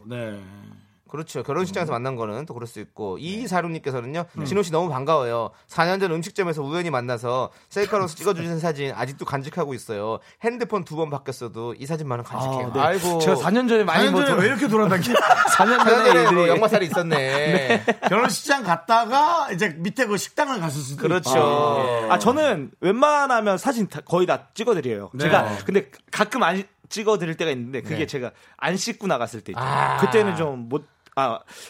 그렇죠. 결혼식장에서 만난 거는 또 그럴 수 있고. 이사룡님께서는요. 진호 씨 너무 반가워요. 4년 전 음식점에서 우연히 만나서 셀카로 찍어주신 사진 아직도 간직하고 있어요. 핸드폰 2번 바뀌었어도 이 사진만은 간직해요. 네. 아이고. 제가 4년 전에 많이 왜 이렇게 돌아다니냐. 4년 전에 뭐 역마살이 있었네. 네. 결혼식장 갔다가 이제 밑에 그 식당을 갔을 수도 있고. 그렇죠. 저는 웬만하면 사진 거의 다 찍어드려요. 네. 제가 근데 가끔 안 찍어드릴 때가 있는데 그게 제가 안 씻고 나갔을 때 있죠. 그때는 좀 못.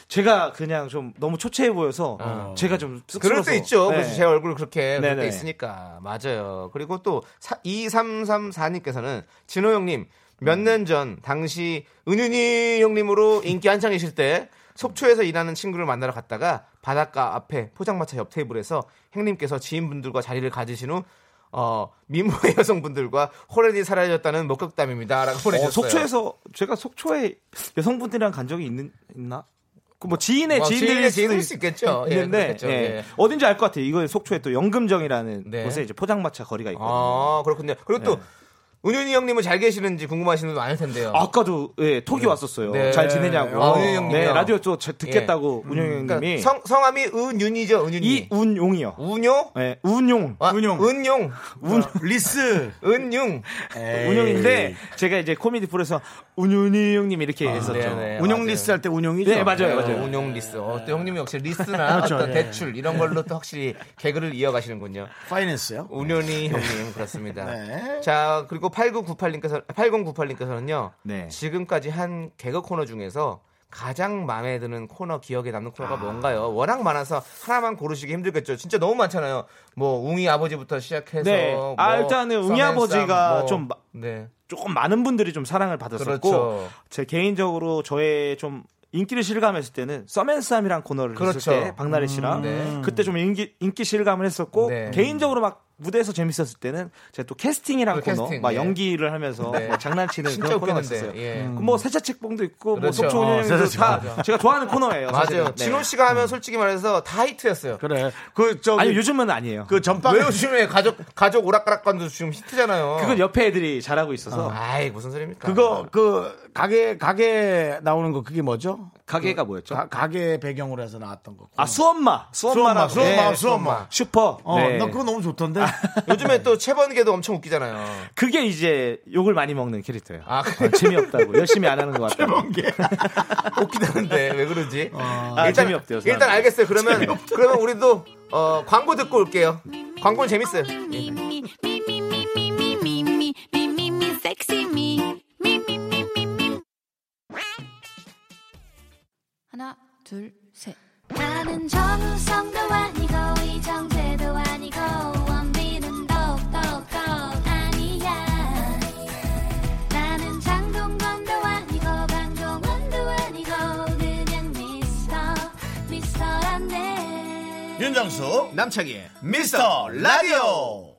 제가 그냥 좀 너무 초췌해 보여서 제가 좀 쑥스러워서. 그럴 때 있죠. 네. 제 얼굴 그렇게 그럴 때 있으니까. 맞아요. 그리고 또 2334님께서는 진호 형님 몇 년 전 당시 은윤이 형님으로 인기 한창이실 때 속초에서 일하는 친구를 만나러 갔다가 바닷가 앞에 포장마차 옆 테이블에서 형님께서 지인분들과 자리를 가지신 후 미모의 여성분들과 호련이 사라졌다는 목격담입니다라고 보내셨어요. 속초에서 제가 속초에 여성분들이랑 간 적이 있나? 뭐 지인의 지인일 수 있겠죠. 있는데 예, 예. 어딘지 알 것 같아요. 이거 속초에 또 연금정이라는 네. 곳에 이제 포장마차 거리가 있거든요. 아 그렇군요. 그리고 또 은윤이 형님은 잘 계시는지 궁금하신 분도 많을 텐데요. 아까도 예 톡이 왔었어요. 네. 잘 지내냐고. 아, 은윤이 형님. 네, 라디오 또 듣겠다고 예. 은윤이 형님이. 그러니까 성함이 은윤이죠. 은윤이. 이운용이요. 운용? 네. 운용. 아, 운용. 은용. 운 리스. 은용. 운용인데 제가 이제 코미디 프로에서 운용이 형님이 이렇게 했었죠. 네네, 운용 리스 할 때 운용이죠. 네 맞아요, 맞아요. 운용 리스. 또 형님이 역시 리스나 그렇죠, 어떤 대출 이런 걸로 또 확실히 개그를 이어가시는군요. 파이낸스요? 운용이 형님 그렇습니다. 네. 자 그리고 8098님께서는요. 네. 지금까지 한 개그 코너 중에서 가장 마음에 드는 코너, 기억에 남는 코너가 뭔가요? 워낙 많아서 하나만 고르시기 힘들겠죠. 진짜 너무 많잖아요. 뭐 웅이 아버지부터 시작해서 네. 뭐 일단은 웅이 아버지가 뭐, 좀 네. 조금 많은 분들이 좀 사랑을 받았었고 그렇죠. 제 개인적으로 저의 좀 인기를 실감했을 때는 썸앤쌈이란 코너를 그렇죠. 했을 때 박나래 씨랑 네. 그때 좀 인기 실감을 했었고 네. 개인적으로 막 무대에서 재밌었을 때는 제가 또 캐스팅이란 코너 캐스팅, 막 예. 연기를 하면서 네. 뭐 장난치는 그런 코너가 있었어요. 예. 뭐 세차책봉도 있고 그렇죠. 뭐 속초 운영도 다 맞아. 제가 좋아하는 코너예요. 맞아요. 네. 진호 씨가 하면 솔직히 말해서 다 히트였어요. 그래. 아니 요즘은 아니에요. 그 전방 왜 요즘에 가족 오락가락관도 지금 히트잖아요. 그걸 옆에 애들이 잘하고 있어서. 아이 무슨 소리입니까? 그거 그 가게 나오는 거 그게 뭐죠? 가게가 뭐였죠? 가게 배경으로 해서 나왔던 거. 아 수엄마. 슈퍼. 네. 나 그거 너무 좋던데. 요즘에 또 채번개도 엄청 웃기잖아요. 그게 이제 욕을 많이 먹는 캐릭터예요. 아, 재미없다고 열심히 안 하는 것 같아요. 채번개 웃기다는데 왜 그러지? 일단 재미없대요. 사람은. 일단 알겠어요. 그러면 우리도 광고 듣고 올게요. 광고는 재밌어요. 하나, 둘, 셋. 나는 정우성도 아니고 이정재도 아니고 원빈은 더욱더 아니야. 나는 장동건도 아니고 강동원도 아니고 그냥 미스터란데. 윤정수 남창희의 미스터라디오.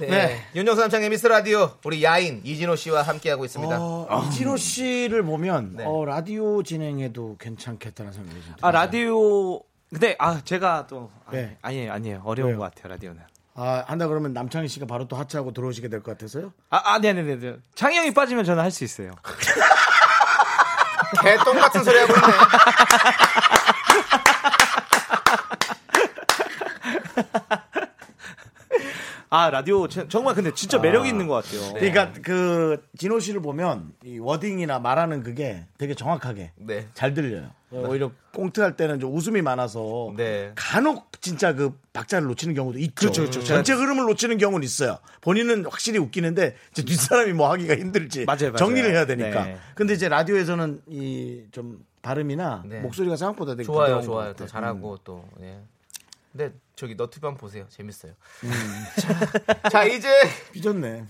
네. 윤정수 남창의 미스터라디오 우리 야인 이진호 씨와 함께하고 있습니다. 이진호 씨를 보면 네. 라디오 진행에도 괜찮겠다는 생각이 듭니다. 아 라디오 근데 제가 또 네. 아니에요 어려운 것 같아요 라디오는. 한다 그러면 남창희 씨가 바로 또 하차하고 들어오시게 될 것 같아서요? 네네네 창희 형이 빠지면 저는 할 수 있어요. 개똥 같은 소리 하고 있네. 라디오 정말 근데 진짜 매력이 있는 것 같아요. 그러니까 그 진호 씨를 보면 이 워딩이나 말하는 그게 되게 정확하게 네. 잘 들려요. 오히려 꽁트할 때는 좀 웃음이 많아서 네. 간혹 진짜 그 박자를 놓치는 경우도 있죠. 그렇죠. 전체 흐름을 놓치는 경우는 있어요. 본인은 확실히 웃기는데 이제 뒷사람이 뭐 하기가 힘들지 맞아요. 정리를 해야 되니까. 네. 근데 이제 라디오에서는 이 좀 발음이나 네. 목소리가 생각보다 되게 좋아요. 또 잘하고 또. 예. 근데 저기 너튜브 한번 보세요. 재밌어요. 자 이제 삐졌네.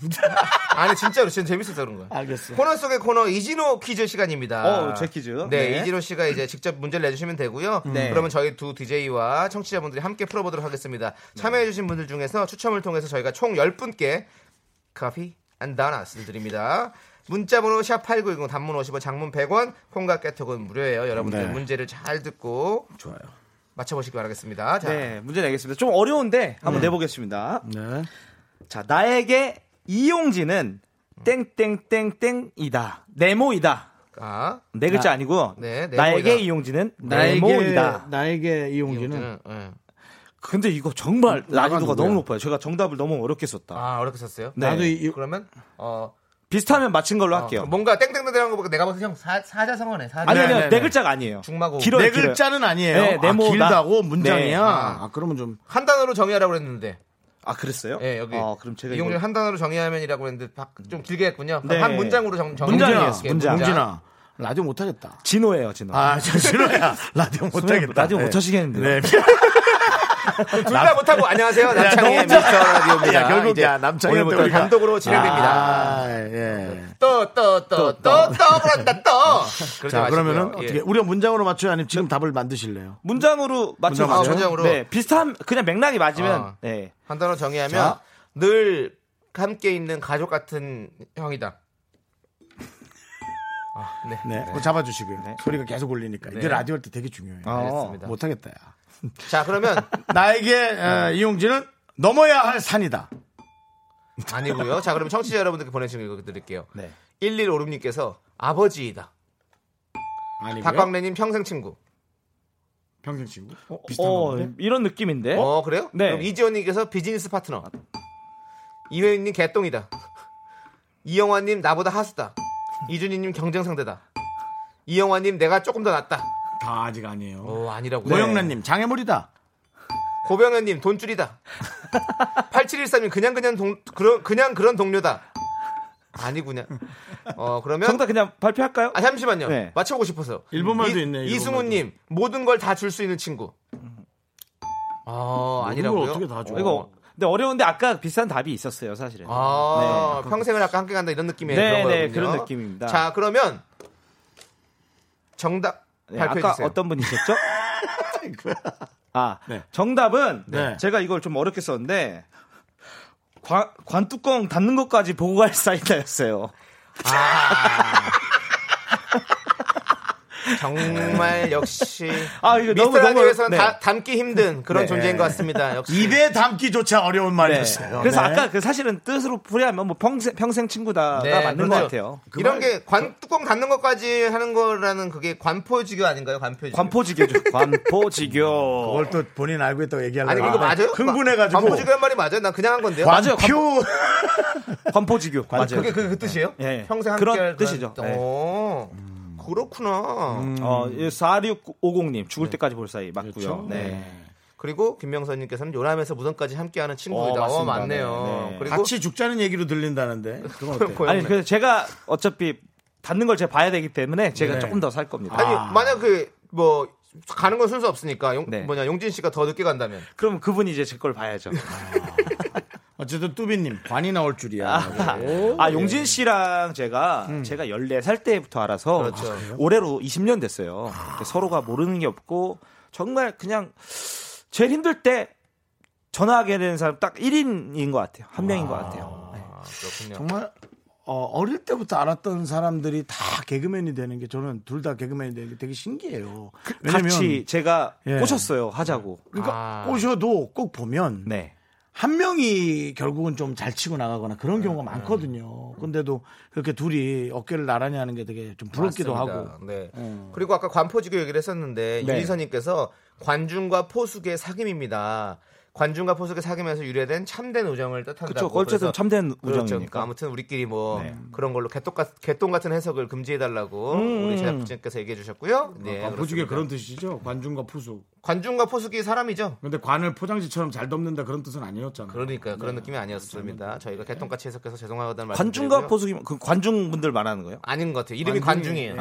아니 진짜로 진짜 재밌어서 그런 거야. 알겠어요. 코너 속의 코너 이진호 퀴즈 시간입니다. 제 퀴즈요? 네. 이진호 씨가 이제 직접 문제를 내주시면 되고요. 네. 그러면 저희 두 DJ와 청취자분들이 함께 풀어보도록 하겠습니다. 참여해주신 분들 중에서 추첨을 통해서 저희가 총 10분께 커피 앤 도넛을 드립니다. 문자번호 샵8910 단문 50원 장문 100원 콩과 깨톡은 무료예요. 여러분들 네. 문제를 잘 듣고 좋아요. 맞춰보시기 바라겠습니다. 자. 네, 문제 내겠습니다. 좀 어려운데 한번 내보겠습니다. 네. 자, 나에게 이용진은 땡땡땡땡이다. 네모이다. 네 글자 아니고 네, 나에게 이용진은 네모이다. 나에게 이용진은. 네. 근데 이거 정말 난이도가 너무 높아요. 제가 정답을 너무 어렵게 썼다. 어렵게 썼어요? 네. 나도 그러면 비슷하면 맞힌 걸로 할게요. 뭔가 땡땡땡이라는 거 보니까 내가 봐서 형 사자성어네. 아니요, 네 글자가 아니에요. 중마고. 네 글자는 아니에요. 네, 네모 길다고 문장이야. 네. 그러면 좀 한 단어로 정의하라고 했는데. 그랬어요? 네, 여기. 그럼 제가 이용진 한 단어로 정의하면이라고 했는데 좀 길게 했군요. 네. 한 문장으로 정의해요. 문장아. 라디오 못 하겠다. 진호예요, 진호. 저 진호야. 라디오 못 하겠다. 라디오 못 하시겠는데. 네. 둘 다 못하고 안녕하세요 남창희의 미스터라디오입니다. 결국 남창희부터 감독으로 진행됩니다. 또 자 그러면은 어떻게 우리가 문장으로 맞춰요 아니면 지금 답을 만드실래요? 문장으로 맞춰요. 문장으로. 네 비슷한 그냥 맥락이 맞으면 네 한 단어 정의하면 늘 함께 있는 가족 같은 형이다. 아, 네. 네. 그거 잡아주시고요. 네. 소리가 계속 울리니까. 네. 이게 라디오 할 때 되게 중요해요. 알겠습니다. 못하겠다. 야. 자, 그러면 나에게 이용진은 넘어야 할 산이다. 아니고요. 자, 그럼 청취자 여러분들께 보내주신 거 드릴게요. 네. 1156님께서 아버지이다. 아니고요. 박광래님 평생 친구. 평생 친구? 비슷한 건데? 이런 느낌인데. 그래요? 네. 그럼 이지원님께서 비즈니스 파트너. 이회윤님 개똥이다. 이영환님 나보다 하수다. 이준희님 경쟁 상대다. 이영환님 내가 조금 더 낫다. 다 아직 아니에요. 아니라고. 노영란님 네. 장애물이다. 고병현님 돈줄이다. 8713님 그냥 그런 동료다. 아니구나. 그러면 정답 그냥 발표할까요? 아 잠시만요. 네. 맞춰보고 싶어서. 일본말도 있네. 이승우님 모든 걸 다 줄 수 있는 친구. 아니라고요. 어떻게 다 줘? 이거 근데 어려운데 아까 비슷한 답이 있었어요 사실은. 네. 평생을 아까 함께 간다 이런 느낌이에요. 네네 그런 느낌입니다. 자 그러면 정답 발표해 주세요. 아까 어떤 분이셨죠? 네. 정답은 네. 제가 이걸 좀 어렵게 썼는데. 관뚜껑 닫는 것까지 보고 갈 사이다였어요. 정말 역시 이거 미스터라디오에서는 네. 담기 힘든 그런 네. 존재인 것 같습니다. 역시. 입에 담기조차 어려운 말이었어요. 네. 그래서 네. 아까 그 사실은 뜻으로 풀이하면 뭐 평생 친구다가 네, 맞는 그렇죠. 것 같아요. 그 이런 게 관뚜껑 닫는 것까지 하는 거라는 그게 관포지교 아닌가요? 관포지교죠. 관포지교. 그걸 또 본인 알고 있다고 얘기하려고. 아니 이거 맞아요? 흥분해가지고. 관포지교 한 말이 맞아요? 난 그냥 한 건데요. 맞아요. 관포지교. 맞아요. 그게 그 뜻이에요? 네. 평생 함께 그런 뜻이죠. 그렇구나. 4650님 죽을 네. 때까지 볼 사이 맞고요. 그렇죠? 네. 그리고 김명선님께서는 요람에서 무덤까지 함께하는 친구이다. 맞네요. 네. 그리고 같이 죽자는 얘기로 들린다는데. 그건 어때요? 아니 그래서 제가 어차피 닿는 걸 제가 봐야 되기 때문에 제가 네. 조금 더 살 겁니다. 아니 만약 그 뭐 가는 건 순서 없으니까 네. 용진 씨가 더 늦게 간다면. 그럼 그분 이제 제 걸 봐야죠. 어쨌든 뚜비님 관이 나올 줄이야. 용진 씨랑 제가 14살 때부터 알아서 그렇죠. 올해로 20년 됐어요. 서로가 모르는 게 없고 정말 그냥 제일 힘들 때 전화하게 되는 사람 딱 1인인 것 같아요. 한 명인 것 같아요. 네. 정말 어릴 때부터 알았던 사람들이 다 개그맨이 되는 게 저는 둘 다 개그맨이 되는 게 되게 신기해요. 같이 제가 꼬셨어요. 하자고. 그러니까 꼬셔도 꼭 보면 네. 한 명이 결국은 좀 잘 치고 나가거나 그런 경우가 많거든요. 근데도 그렇게 둘이 어깨를 나란히 하는 게 되게 좀 부럽기도 맞습니다. 하고. 네. 그리고 아까 관포지교 얘기를 했었는데 네. 유리선님께서 관중과 포숙의 사귐입니다. 관중과 포숙의 사귐에서 유래된 참된 우정을 뜻한다고. 그렇죠. 어쨌든 참된 우정이니까. 그렇죠. 아무튼 우리끼리 네. 그런 걸로 개똥 같은 해석을 금지해달라고 우리 제작진께서 얘기해주셨고요. 네, 관포지교 그런 뜻이죠. 관중과 포숙. 관중과 포숙이 사람이죠. 근데 관을 포장지처럼 잘 덮는다 그런 뜻은 아니었잖아요. 그러니까 그런 느낌이 아니었습니다. 저희가 개똥같이 해석해서 죄송하다는 말씀. 관중과 포숙이 그 관분들 말하는 거예요? 아닌 것 같아요. 이름이 관중이에요.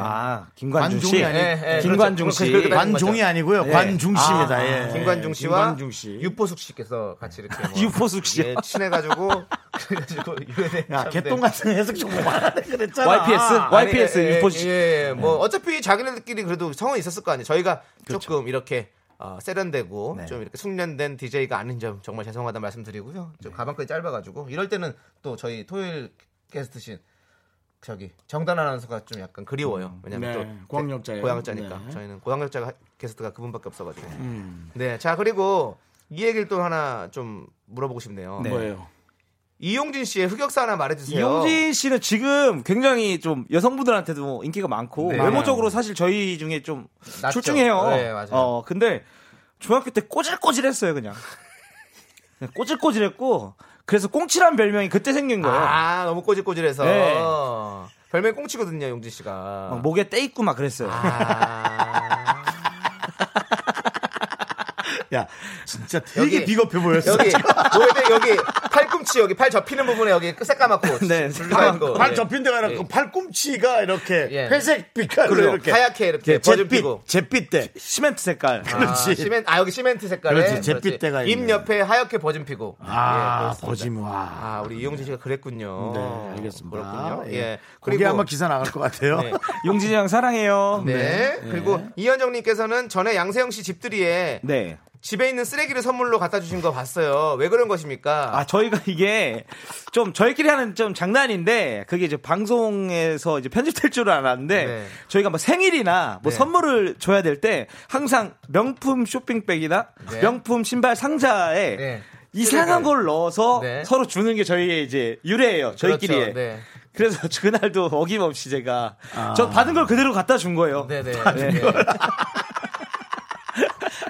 김관중 씨. 김관중 씨. 관종이 아니고요. 관중 씨입니다. 김관중 씨와 유포숙 씨께서 같이 이렇게 유포숙 씨 친해가지고 그래가지고 개똥 같은 해석 좀 말하는 그랬잖아. YPS 유포숙. 뭐 어차피 자기네들끼리 그래도 성은 있었을 거 아니에요. 저희가 조금 이렇게. 세련되고 네. 좀 이렇게 숙련된 DJ가 아닌 점 정말 죄송하다 말씀드리고요. 좀 가방끈이 짧아가지고 이럴 때는 또 저희 토요일 게스트신 정단 아나운서가 좀 약간 그리워요. 왜냐면 또 고학력자니까 저희는 고학력자 게스트가 그분밖에 없어가지고. 네, 자 그리고 이 얘기를 또 하나 좀 물어보고 싶네요. 네. 뭐예요? 이용진 씨의 흑역사 하나 말해주세요. 이용진 씨는 지금 굉장히 좀 여성분들한테도 인기가 많고 네. 외모적으로 사실 저희 중에 좀 낮죠. 출중해요. 네, 맞아요. 근데 중학교 때 꼬질꼬질했어요 그냥 꼬질꼬질했고 그래서 꽁치란 별명이 그때 생긴 거예요. 너무 꼬질꼬질해서 네. 별명이 꽁치거든요 용진 씨가. 목에 떼 있고 막 그랬어요. 야, 진짜 되게 비겁해 보였어. 여기 팔꿈치 팔 접히는 부분에 여기 새까맣고. 네, 팔 접힌 데가 아니라 팔꿈치가 이렇게 회색빛깔로 이렇게 하얗게 이렇게 버진피고 잿빛대 시멘트 색깔. 그렇지. 여기 시멘트 색깔에 잿빛대가 입 옆에 하얗게 버진피고. 우리 이용진 씨가 그랬군요. 네, 알겠습니다. 그렇군요. 그리고 아마 기사 나갈 것 같아요. 네. 용진이 형 사랑해요. 네. 그리고 이현정님께서는 전에 양세형 씨 집들이에 집에 있는 쓰레기를 선물로 갖다 주신 거 봤어요. 왜 그런 것입니까? 아, 저희가 이게 좀 저희끼리 하는 좀 장난인데 그게 이제 방송에서 이제 편집될 줄 알았는데 네. 저희가 뭐 생일이나 뭐 네. 선물을 줘야 될 때 항상 명품 쇼핑백이나 네. 명품 신발 상자에 네. 이상한 걸 넣어서 네. 서로 주는 게 저희의 이제 유래예요. 저희끼리의. 그렇죠. 네. 그래서 그날도 어김없이 제가 저 받은 걸 그대로 갖다 준 거예요. 네네. 받은 걸.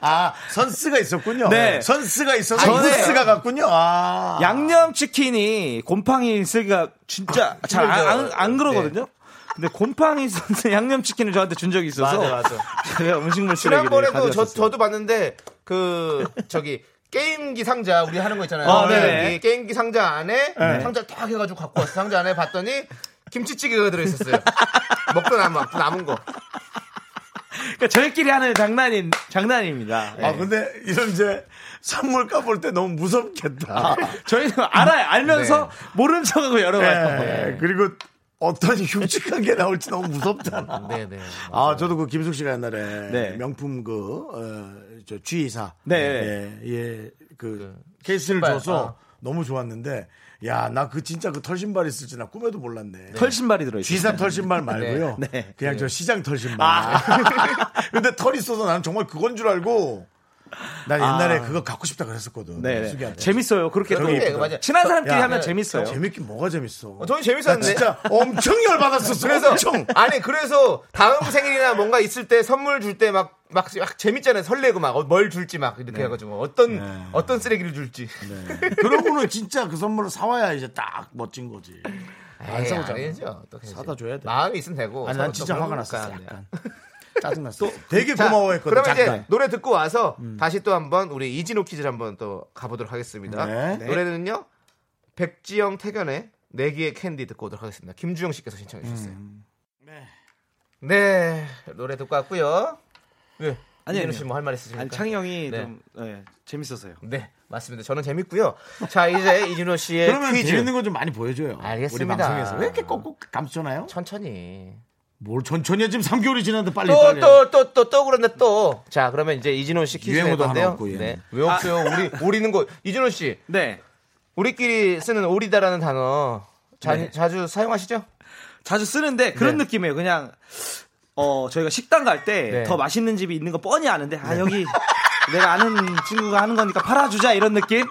아, 선스가 있었군요. 네. 선스가 있어서 선스가 갔군요. 아. 양념치킨이 곰팡이 쓰기가 진짜 잘 안 그러거든요. 네. 근데 곰팡이 선스 양념치킨을 저한테 준 적이 있어서. 맞아. 제가 음식물 쓰레기를 지난번에도 저도 봤는데 그 저기 게임기 상자 우리 하는 거 있잖아요. 게임기 상자 안에 네. 상자 딱 해가지고 갖고 왔어. 상자 안에 봤더니 김치찌개가 들어있었어요. 먹고 남은 거. 그러니까 저희끼리 하는 장난입니다. 네. 아 근데 이런 이제 선물값 볼 때 너무 무섭겠다. 아, 저희는 알면서 네. 모른 척하고 열어봐요. 네. 그리고 어떤 흉측한 게 나올지 너무 무섭잖아. 네네. 아 저도 그 김숙 씨가 옛날에 네. 명품 그 저 G사 그 케이스를 줘서 너무 좋았는데. 야, 나 그 진짜 그 털신발 있을지 나 꿈에도 몰랐네. 네. 털신발이 들어있어요. G사 털신발 말고요. 네. 그냥 네. 저 시장 털신발. 아. 근데 털이 있어서 나는 정말 그건 줄 알고 나 옛날에 그거 갖고 싶다 그랬었거든. 네. 재밌어요. 그렇게 맞아. 친한 사람끼리 하면 재밌어요. 재밌긴 뭐가 재밌어. 저는 재밌었는데. 진짜 엄청 열받았었어. 그래서 엄청. 아니, 그래서 다음 생일이나 뭔가 있을 때 선물 줄 때 막 재밌잖아요. 설레고 막 뭘 줄지 막 이렇게 네. 해가지고 어떤 쓰레기를 줄지. 네. 그러고는 진짜 그 선물을 사와야 이제 딱 멋진 거지. 안 사오잖아. 사다 줘야 돼. 마음이 있으면 되고. 아니, 난 진짜 화가 났어. 약간. 짜증났어. 되게 고마워했거든요. 그러면 이제 노래 듣고 와서 다시 또 한번 우리 이진호 퀴즈 한번 또 가보도록 하겠습니다. 네. 네. 노래는요 백지영 태견의 내기의 캔디 듣고 오도록 하겠습니다. 김주영 씨께서 신청해 주셨어요. 네, 노래 듣고 왔고요. 네. 이진호 씨 뭐 할 말 있으십니까? 아니, 창희 형이 네. 좀 네, 재밌었어요. 네, 맞습니다. 저는 재밌고요. 자, 이제 이진호 씨의 그러면 퀴즈 재밌는 거 좀 많이 보여줘요. 알겠습니다. 우리 방송에서 왜 이렇게 꼭꼭 감추나요? 천천히. 뭘 천천히 지금 3개월이 지났는데 빨리. 또 그런데 또. 자, 그러면 이제 이진호 씨 퀴즈 해볼 건데요. 네. 왜 없어요? 오리는 거. 이진호 씨. 네. 우리끼리 쓰는 오리다라는 단어 자주 사용하시죠? 자주 쓰는데 그런 네. 느낌이에요. 그냥 저희가 식당 갈 때 더 네. 맛있는 집이 있는 거 뻔히 아는데 네. 아 여기 내가 아는 친구가 하는 거니까 팔아주자 이런 느낌.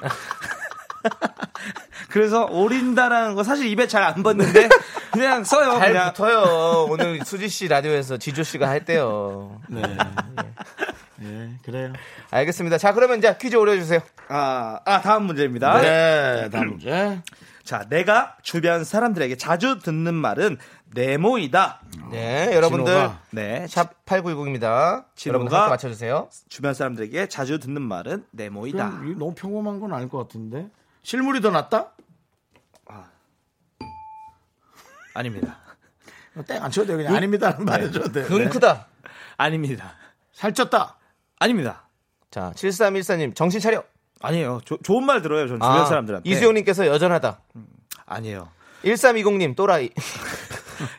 그래서 오린다라는 거 사실 입에 잘 안 벗는데 그냥 써요. 잘 그냥. 붙어요. 오늘 수지 씨 라디오에서 지조 씨가 할 때요. 네. 네, 그래요. 알겠습니다. 자, 그러면 이제 퀴즈 올려주세요. 다음 문제입니다. 네, 다음 문제. 자, 내가 주변 사람들에게 자주 듣는 말은 네모이다. 네, 여러분들. 네, 샵 8910입니다. 여러분들 맞춰주세요. 주변 사람들에게 자주 듣는 말은 네모이다. 너무 평범한 건 아닐 것 같은데. 실물이 더 낫다? 아닙니다. 땡 안 쳐도 돼요. 그냥 아닙니다라는 말 해줘도 돼요. 눈 크다. 아닙니다. 살쪘다. 아닙니다. 자, 7314님 정신 차려. 아니에요. 좋은 말 들어요. 전 주변 사람들한테. 이수영님께서 여전하다. 아니에요. 1320님 또라이.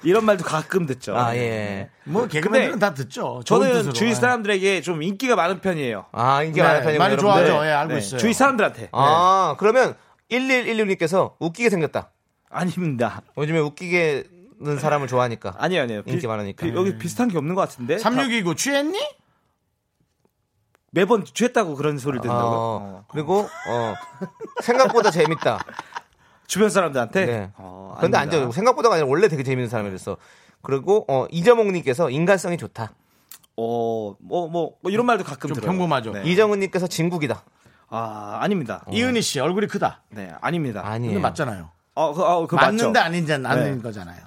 이런 말도 가끔 듣죠. 아, 예. 뭐, 개그맨들은 다 듣죠. 저는 주위 사람들에게 좀 인기가 많은 편이에요. 아, 인기가 많은 편이에요. 많이 좋아하죠. 예, 알고 있어요. 주위 사람들한테. 아, 그러면 1116님께서 웃기게 생겼다. 아닙니다. 요즘에 웃기게는 사람을 좋아하니까. 아니요. 인기 많으니까. 여기 비슷한 게 없는 것 같은데. 362이고 취했니? 매번 취했다고 그런 소리를 듣는다고요. 그리고, 생각보다 재밌다. 주변 사람들한테. 네. 근데 아니죠. 생각보다가 아니라 원래 되게 재밌는 사람이었어. 그리고 이재몽님께서 인간성이 좋다. 이런 말도 가끔 좀 들어요. 평범하죠. 네. 이정은님께서 진국이다. 아닙니다. 이은희 씨 얼굴이 크다. 네, 아닙니다. 아니에요. 근데 맞잖아요. 그 맞는데 아닌지 않는 네. 거잖아요.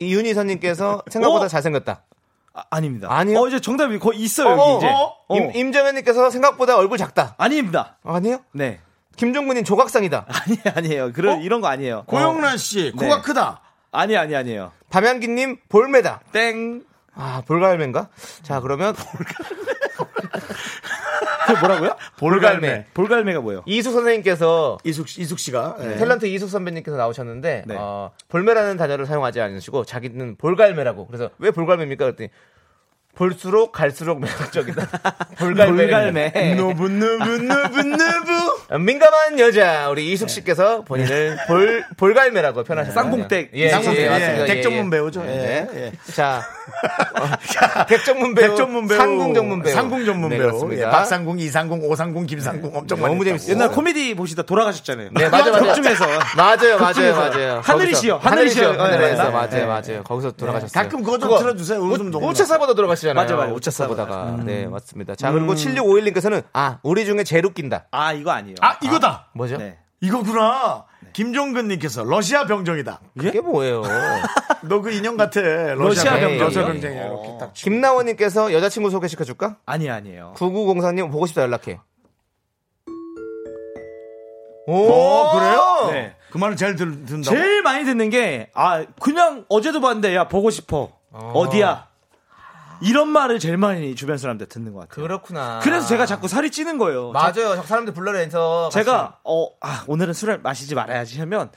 이윤희 선님께서 생각보다 잘생겼다. 아닙니다. 아니요. 이제 정답이 거의 있어요. 여기 이제. 임정현님께서 생각보다 얼굴 작다. 아닙니다. 아니요? 네. 김종근님 조각상이다. 아니에요. 이런 거 아니에요. 고영란 씨 코가 네. 크다. 아니에요. 밤양기님 볼매다. 땡. 아 볼갈매인가? 자 그러면 그 뭐라고요? 볼갈매가 뭐예요? 이숙 선생님께서 이숙 씨가 네. 탤런트 이숙 선배님께서 나오셨는데 네. 볼매라는 단어를 사용하지 않으시고 자기는 볼갈매라고. 그래서 왜 볼갈매입니까? 그랬더니 볼수록 갈수록 매력적이다. 볼갈매. 노부누부누부누부. 민감한 여자 우리 이숙 씨께서 본인을 볼갈매라고 표현하셨어요. 쌍봉댁. 예, 맞습니다. 댁 전문 배우죠. 예. 자, 댁 전문 배우. 상궁 전문 배우. 상궁 전문 배우. 박상궁, 이상궁, 오상궁, 김상궁 엄청 많이. 너무 재밌어요. 옛날 코미디 보시다 돌아가셨잖아요. 네, 맞아요. 격주에서. 맞아요. 하늘이시여. 맞아요. 거기서 돌아가셨어요. 가끔 그거 좀 틀어주세요. 요즘 너무. 오차사보다 돌아가시. 맞아요. 오차사 보다가. 네, 맞습니다. 자, 그리고 7651님께서는 아, 우리 중에 제일 웃긴다. 아, 이거 아니에요. 아, 이거다. 아, 뭐죠? 네. 이거구나. 네. 김종근님께서 러시아 병정이다. 이게 뭐예요? 너 그 인형 같아. 러시아 병정. 러시아 병정이야. 김나원님께서 여자친구 소개시켜줄까? 아니에요. 9904님 보고 싶다 연락해. 오, 그래요? 네. 그 말을 제일 듣는다고? 제일 많이 듣는 게 아, 그냥 어제도 봤는데 야, 보고 싶어. 어디야? 이런 말을 제일 많이 주변 사람들 듣는 것 같아요. 그렇구나. 그래서 제가 자꾸 살이 찌는 거예요. 맞아요. 사람들 불러내서 제가 오늘은 술을 마시지 말아야지 하면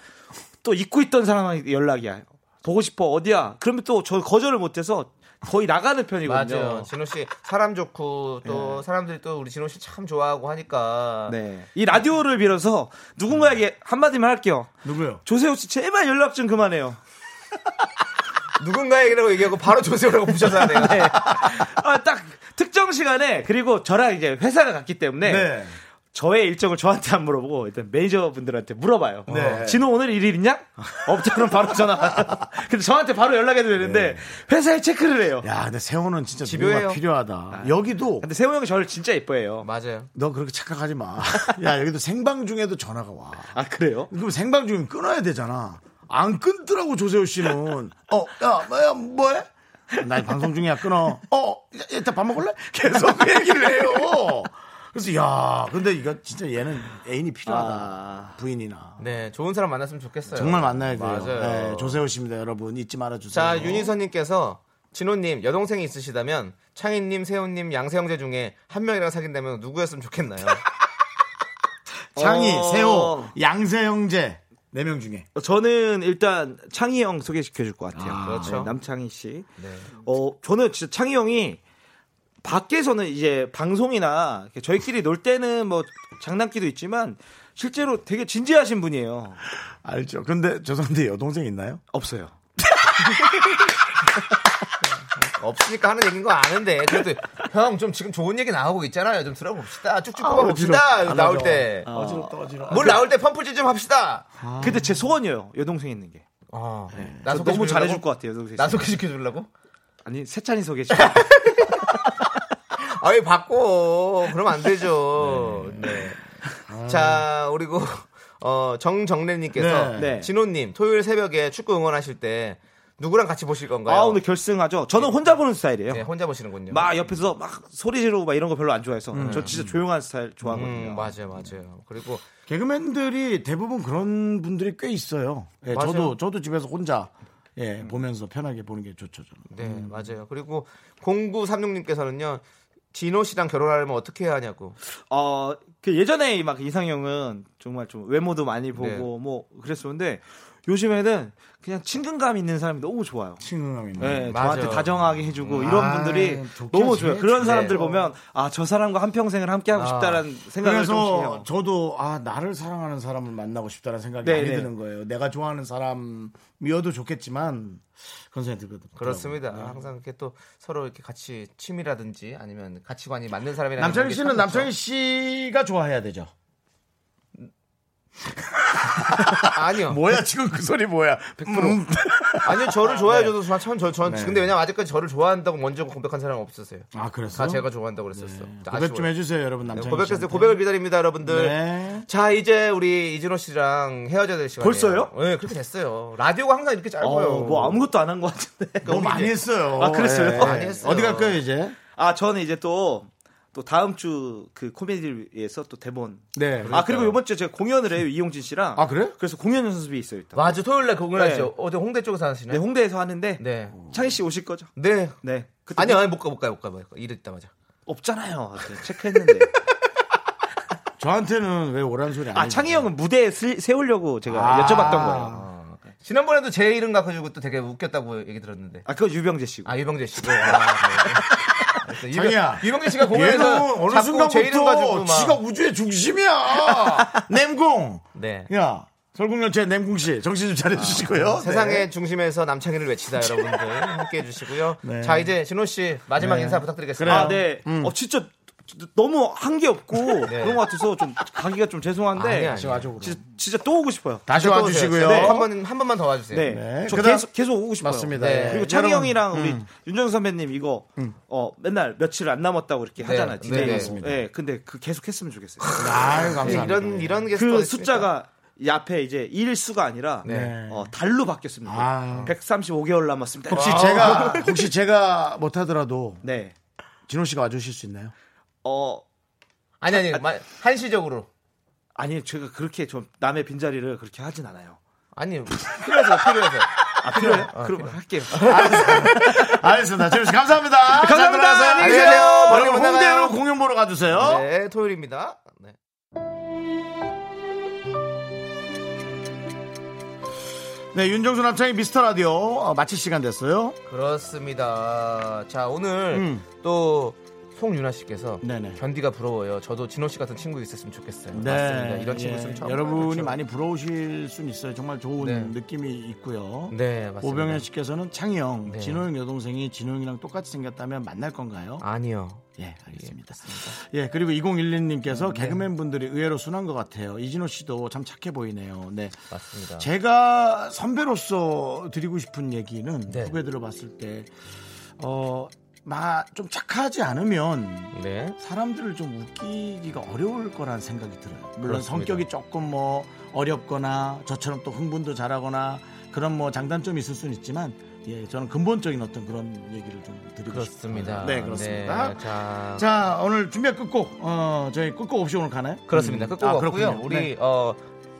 또 잊고 있던 사람한테 연락이 와요. 보고 싶어 어디야? 그러면 또 저 거절을 못해서 거의 나가는 편이거든요. 맞아요. 진호 씨 사람 좋고 또 네. 사람들이 또 우리 진호 씨 참 좋아하고 하니까. 네. 이 라디오를 빌어서 누군가에게 한마디만 할게요. 누구요? 조세호 씨 제발 연락 좀 그만해요. 누군가에게라고 얘기하고 바로 조세호라고 붙여서 하네요. 네. 아, 딱 특정 시간에 그리고 저랑 이제 회사가 같기 때문에 네. 저의 일정을 저한테 안 물어보고 일단 매니저분들한테 물어봐요. 네. 진호 오늘 일일 있냐? 없다면 바로 전화. 근데 저한테 바로 연락해도 되는데 네. 회사에 체크를 해요. 야, 근데 세호는 진짜 누군가 필요하다. 아. 여기도. 근데 세호 형이 저를 진짜 예뻐해요. 맞아요. 너 그렇게 착각하지 마. 야, 여기도 생방 중에도 전화가 와. 아, 그래요? 그럼 생방 중이면 끊어야 되잖아. 안 끊더라고 조세호 씨는. 야, 뭐해? 나 방송 중이야 끊어. 일단 밥 먹을래? 계속 얘기를 해요. 그래서 야, 근데 이거 진짜 얘는 애인이 필요하다. 아, 부인이나. 네, 좋은 사람 만났으면 좋겠어요. 정말 만나야 돼요. 맞아요. 네, 조세호 씨입니다, 여러분 잊지 말아 주세요. 자, 윤희선님께서 진호님 여동생이 있으시다면 창희님, 세호님, 양세형제 중에 한 명이랑 사귄다면 누구였으면 좋겠나요? 창희, 세호, 양세형제. 4명 중에 저는 일단 창희 형 소개시켜줄 것 같아요. 아, 그렇죠. 네, 남창희 씨. 네. 저는 진짜 창희 형이 밖에서는 이제 방송이나 저희끼리 놀 때는 뭐 장난기도 있지만 실제로 되게 진지하신 분이에요. 알죠. 근데 죄송한데 여동생 있나요? 없어요. 없으니까 하는 얘기인 거 아는데 그래도 형 좀 지금 좋은 얘기 나오고 있잖아요. 좀 들어봅시다. 쭉쭉 뽑아봅시다. 나올 때 어지럽다. 뭘 나올 때 펌프질 좀 합시다. 근데 제 소원이에요. 여동생 있는 게. 네. 나 소개 너무 잘해줄 것 같아요. 여동생. 나 소개시켜주려고? 아니 세찬이 소개시켜. 아니 바꿔. 그러면 안 되죠. 네. 자 그리고 정정래님께서 네. 진호님 토요일 새벽에 축구 응원하실 때. 누구랑 같이 보실 건가요? 아, 오늘 결승하죠. 저는 네. 혼자 보는 스타일이에요. 네, 혼자 보시는군요. 막 옆에서 막 소리 지르고 막 이런 거 별로 안 좋아해서 저 진짜 조용한 스타일 좋아하거든요. 맞아요. 그리고 개그맨들이 대부분 그런 분들이 꽤 있어요. 예, 저도 집에서 혼자 예, 보면서 편하게 보는 게 좋죠. 저는. 네, 맞아요. 그리고 0936님께서는요. 진호 씨랑 결혼하려면 어떻게 해야 하냐고. 그 예전에 막 이상형은 정말 좀 외모도 많이 보고 네. 뭐 그랬었는데 요즘에는 그냥 친근감 있는 사람이 너무 좋아요. 친근감 있는. 네, 저한테 다정하게 해주고 이런 분들이 너무 좋아요. 그런 사람들 보면 아, 저 사람과 한 평생을 함께하고 싶다라는 생각을 좀 해요. 저도 아, 나를 사랑하는 사람을 만나고 싶다라는 생각이 많이 드는 거예요. 내가 좋아하는 사람이어도 좋겠지만 그런 생각이 들거든요. 그렇습니다. 네. 항상 이렇게 또 서로 이렇게 같이 취미라든지 아니면 가치관이 맞는 사람이라든지. 남창희 씨는 남창희 씨가 좋아해야 되죠. 아니요. 뭐야 지금 그 소리 뭐야? 100%. 아니요, 저를 좋아해줘도 전 네. 근데 왜냐면 아직까지 저를 좋아한다고 먼저 고백한 사람은 없었어요. 아, 그랬어? 다 제가 좋아한다고 그랬었어. 네. 고백 좀 해주세요, 여러분. 남자. 네, 고백했어요. 고백을 기다립니다, 여러분들. 네. 자, 이제 우리 이진호 씨랑 헤어져야 될 시간이에요. 벌써요? 네, 그렇게 됐어요. 라디오가 항상 이렇게 짧아요. 뭐 아무것도 안 한 것 같은데. 너무 많이 했어요. 아, 그랬어요? 네. 많이 했어요. 어디 갈까요 이제? 아, 저는 이제 또 다음 주 그 코미디를 위해서 또 대본. 네. 그러니까요. 아, 그리고 이번 주에 제가 공연을 해요. 이용진 씨랑. 아, 그래? 그래서 공연 연습이 있어요, 일단. 맞아. 토요일 날 공연하시죠. 네. 어제 홍대 쪽에서 하시나요? 네, 홍대에서 하는데. 네. 창희 씨 오실 거죠? 네. 네. 아니요, 못 가. 일 있다 맞아. 없잖아요. 체크했는데. 저한테는 왜 오란 소리 안 해요? 아, 창희 형은 무대에 세우려고 제가 여쭤봤던 거예요. 지난번에도 제 이름 갖고주고 또 되게 웃겼다고 얘기 들었는데. 아, 그거 유병재 씨고. 아, 유병재 씨고. 장이야. 유병재 씨가 공연에서 어느 순간부터 지가 우주의 중심이야. 냄공. 네. 야. 설국열차 냄궁씨 정신 좀 차려주시고요. 아, 세상의 네. 중심에서 남창희를 외치다 여러분들 함께해 주시고요. 네. 자 이제 진호씨 마지막 네. 인사 부탁드리겠습니다. 아, 네. 진짜 너무 한 게 없고 네. 그런 것 같아서 좀 가기가 좀 죄송한데 아니. 진짜 또 오고 싶어요. 다시 와주시고요. 네. 한 번만 더 와주세요. 네. 네. 저 계속 오고 싶어요. 맞습니다. 네. 그리고 창희 형이랑 우리 윤정수 선배님 이거 맨날 며칠 안 남았다고 이렇게 네. 하잖아요. 네. 네. 맞습니다. 네. 근데 그 계속 했으면 좋겠어요. 아유 감사합니다. 이런 게스트 그 숫자가 이 앞에 이제 일수가 아니라 네. 달로 바뀌었습니다. 아. 135개월 남았습니다. 혹시 제가 못하더라도 네. 진호 씨가 와주실 수 있나요? 한시적으로 아니 제가 그렇게 좀 남의 빈자리를 그렇게 하진 않아요. 아니 필요해서. 아, 필요해요? 그럼 할게요. 알겠습니다. 진호 씨 감사합니다. 감사합니다. 안녕히 계세요. 여러분 홍대로 공연 보러 가주세요. 네, 토요일입니다. 네. 네, 윤정수 남창의 미스터라디오 마칠 시간 됐어요. 그렇습니다. 자 오늘 또 송윤아 씨께서 네네. 견디가 부러워요. 저도 진호 씨 같은 친구 있었으면 좋겠어요. 네. 맞습니다. 이런 친구 있으면 참 여러분이 그렇죠. 많이 부러우실 수는 있어요. 정말 좋은 네. 느낌이 있고요. 네, 맞습니다. 오병현 씨께서는 창희 형, 네. 진호 형 여동생이 진호 형이랑 똑같이 생겼다면 만날 건가요? 아니요. 예, 알겠습니다. 예, 그리고 2012님께서 네. 개그맨 분들이 의외로 순한 것 같아요. 이진호 씨도 참 착해 보이네요. 네, 맞습니다. 제가 선배로서 드리고 싶은 얘기는 네. 후배들을 봤을 때 좀 착하지 않으면 네. 사람들을 좀 웃기기가 어려울 거란 생각이 들어요. 물론 그렇습니다. 성격이 조금 어렵거나 저처럼 또 흥분도 잘하거나 그런 장단점이 있을 수는 있지만. 예, 저는 근본적인 어떤 그런 얘기를 좀 드리고 그렇습니다. 싶습니다. 네, 그렇습니다. 네, 자, 오늘 준비한 끝곡. 저희 끝곡 없이 오늘 가나요? 그렇습니다. 끝곡 없고요. 우리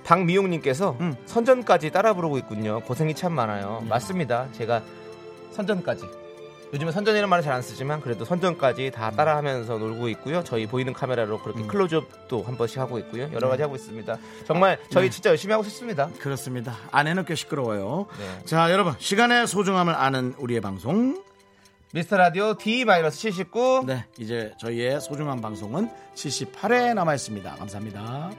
박미용님께서 선전까지 따라 부르고 있군요. 고생이 참 많아요. 맞습니다. 제가 선전까지. 요즘은 선전이라는 말을 잘 안 쓰지만 그래도 선전까지 다 따라하면서 놀고 있고요. 저희 보이는 카메라로 그렇게 클로즈업도 한 번씩 하고 있고요. 여러 가지 하고 있습니다. 정말 저희 네. 진짜 열심히 하고 싶습니다. 그렇습니다. 아내는 꽤 시끄러워요. 네. 자 여러분 시간의 소중함을 아는 우리의 방송 미스터라디오 D-79 네, 이제 저희의 소중한 방송은 78회 남아있습니다. 감사합니다.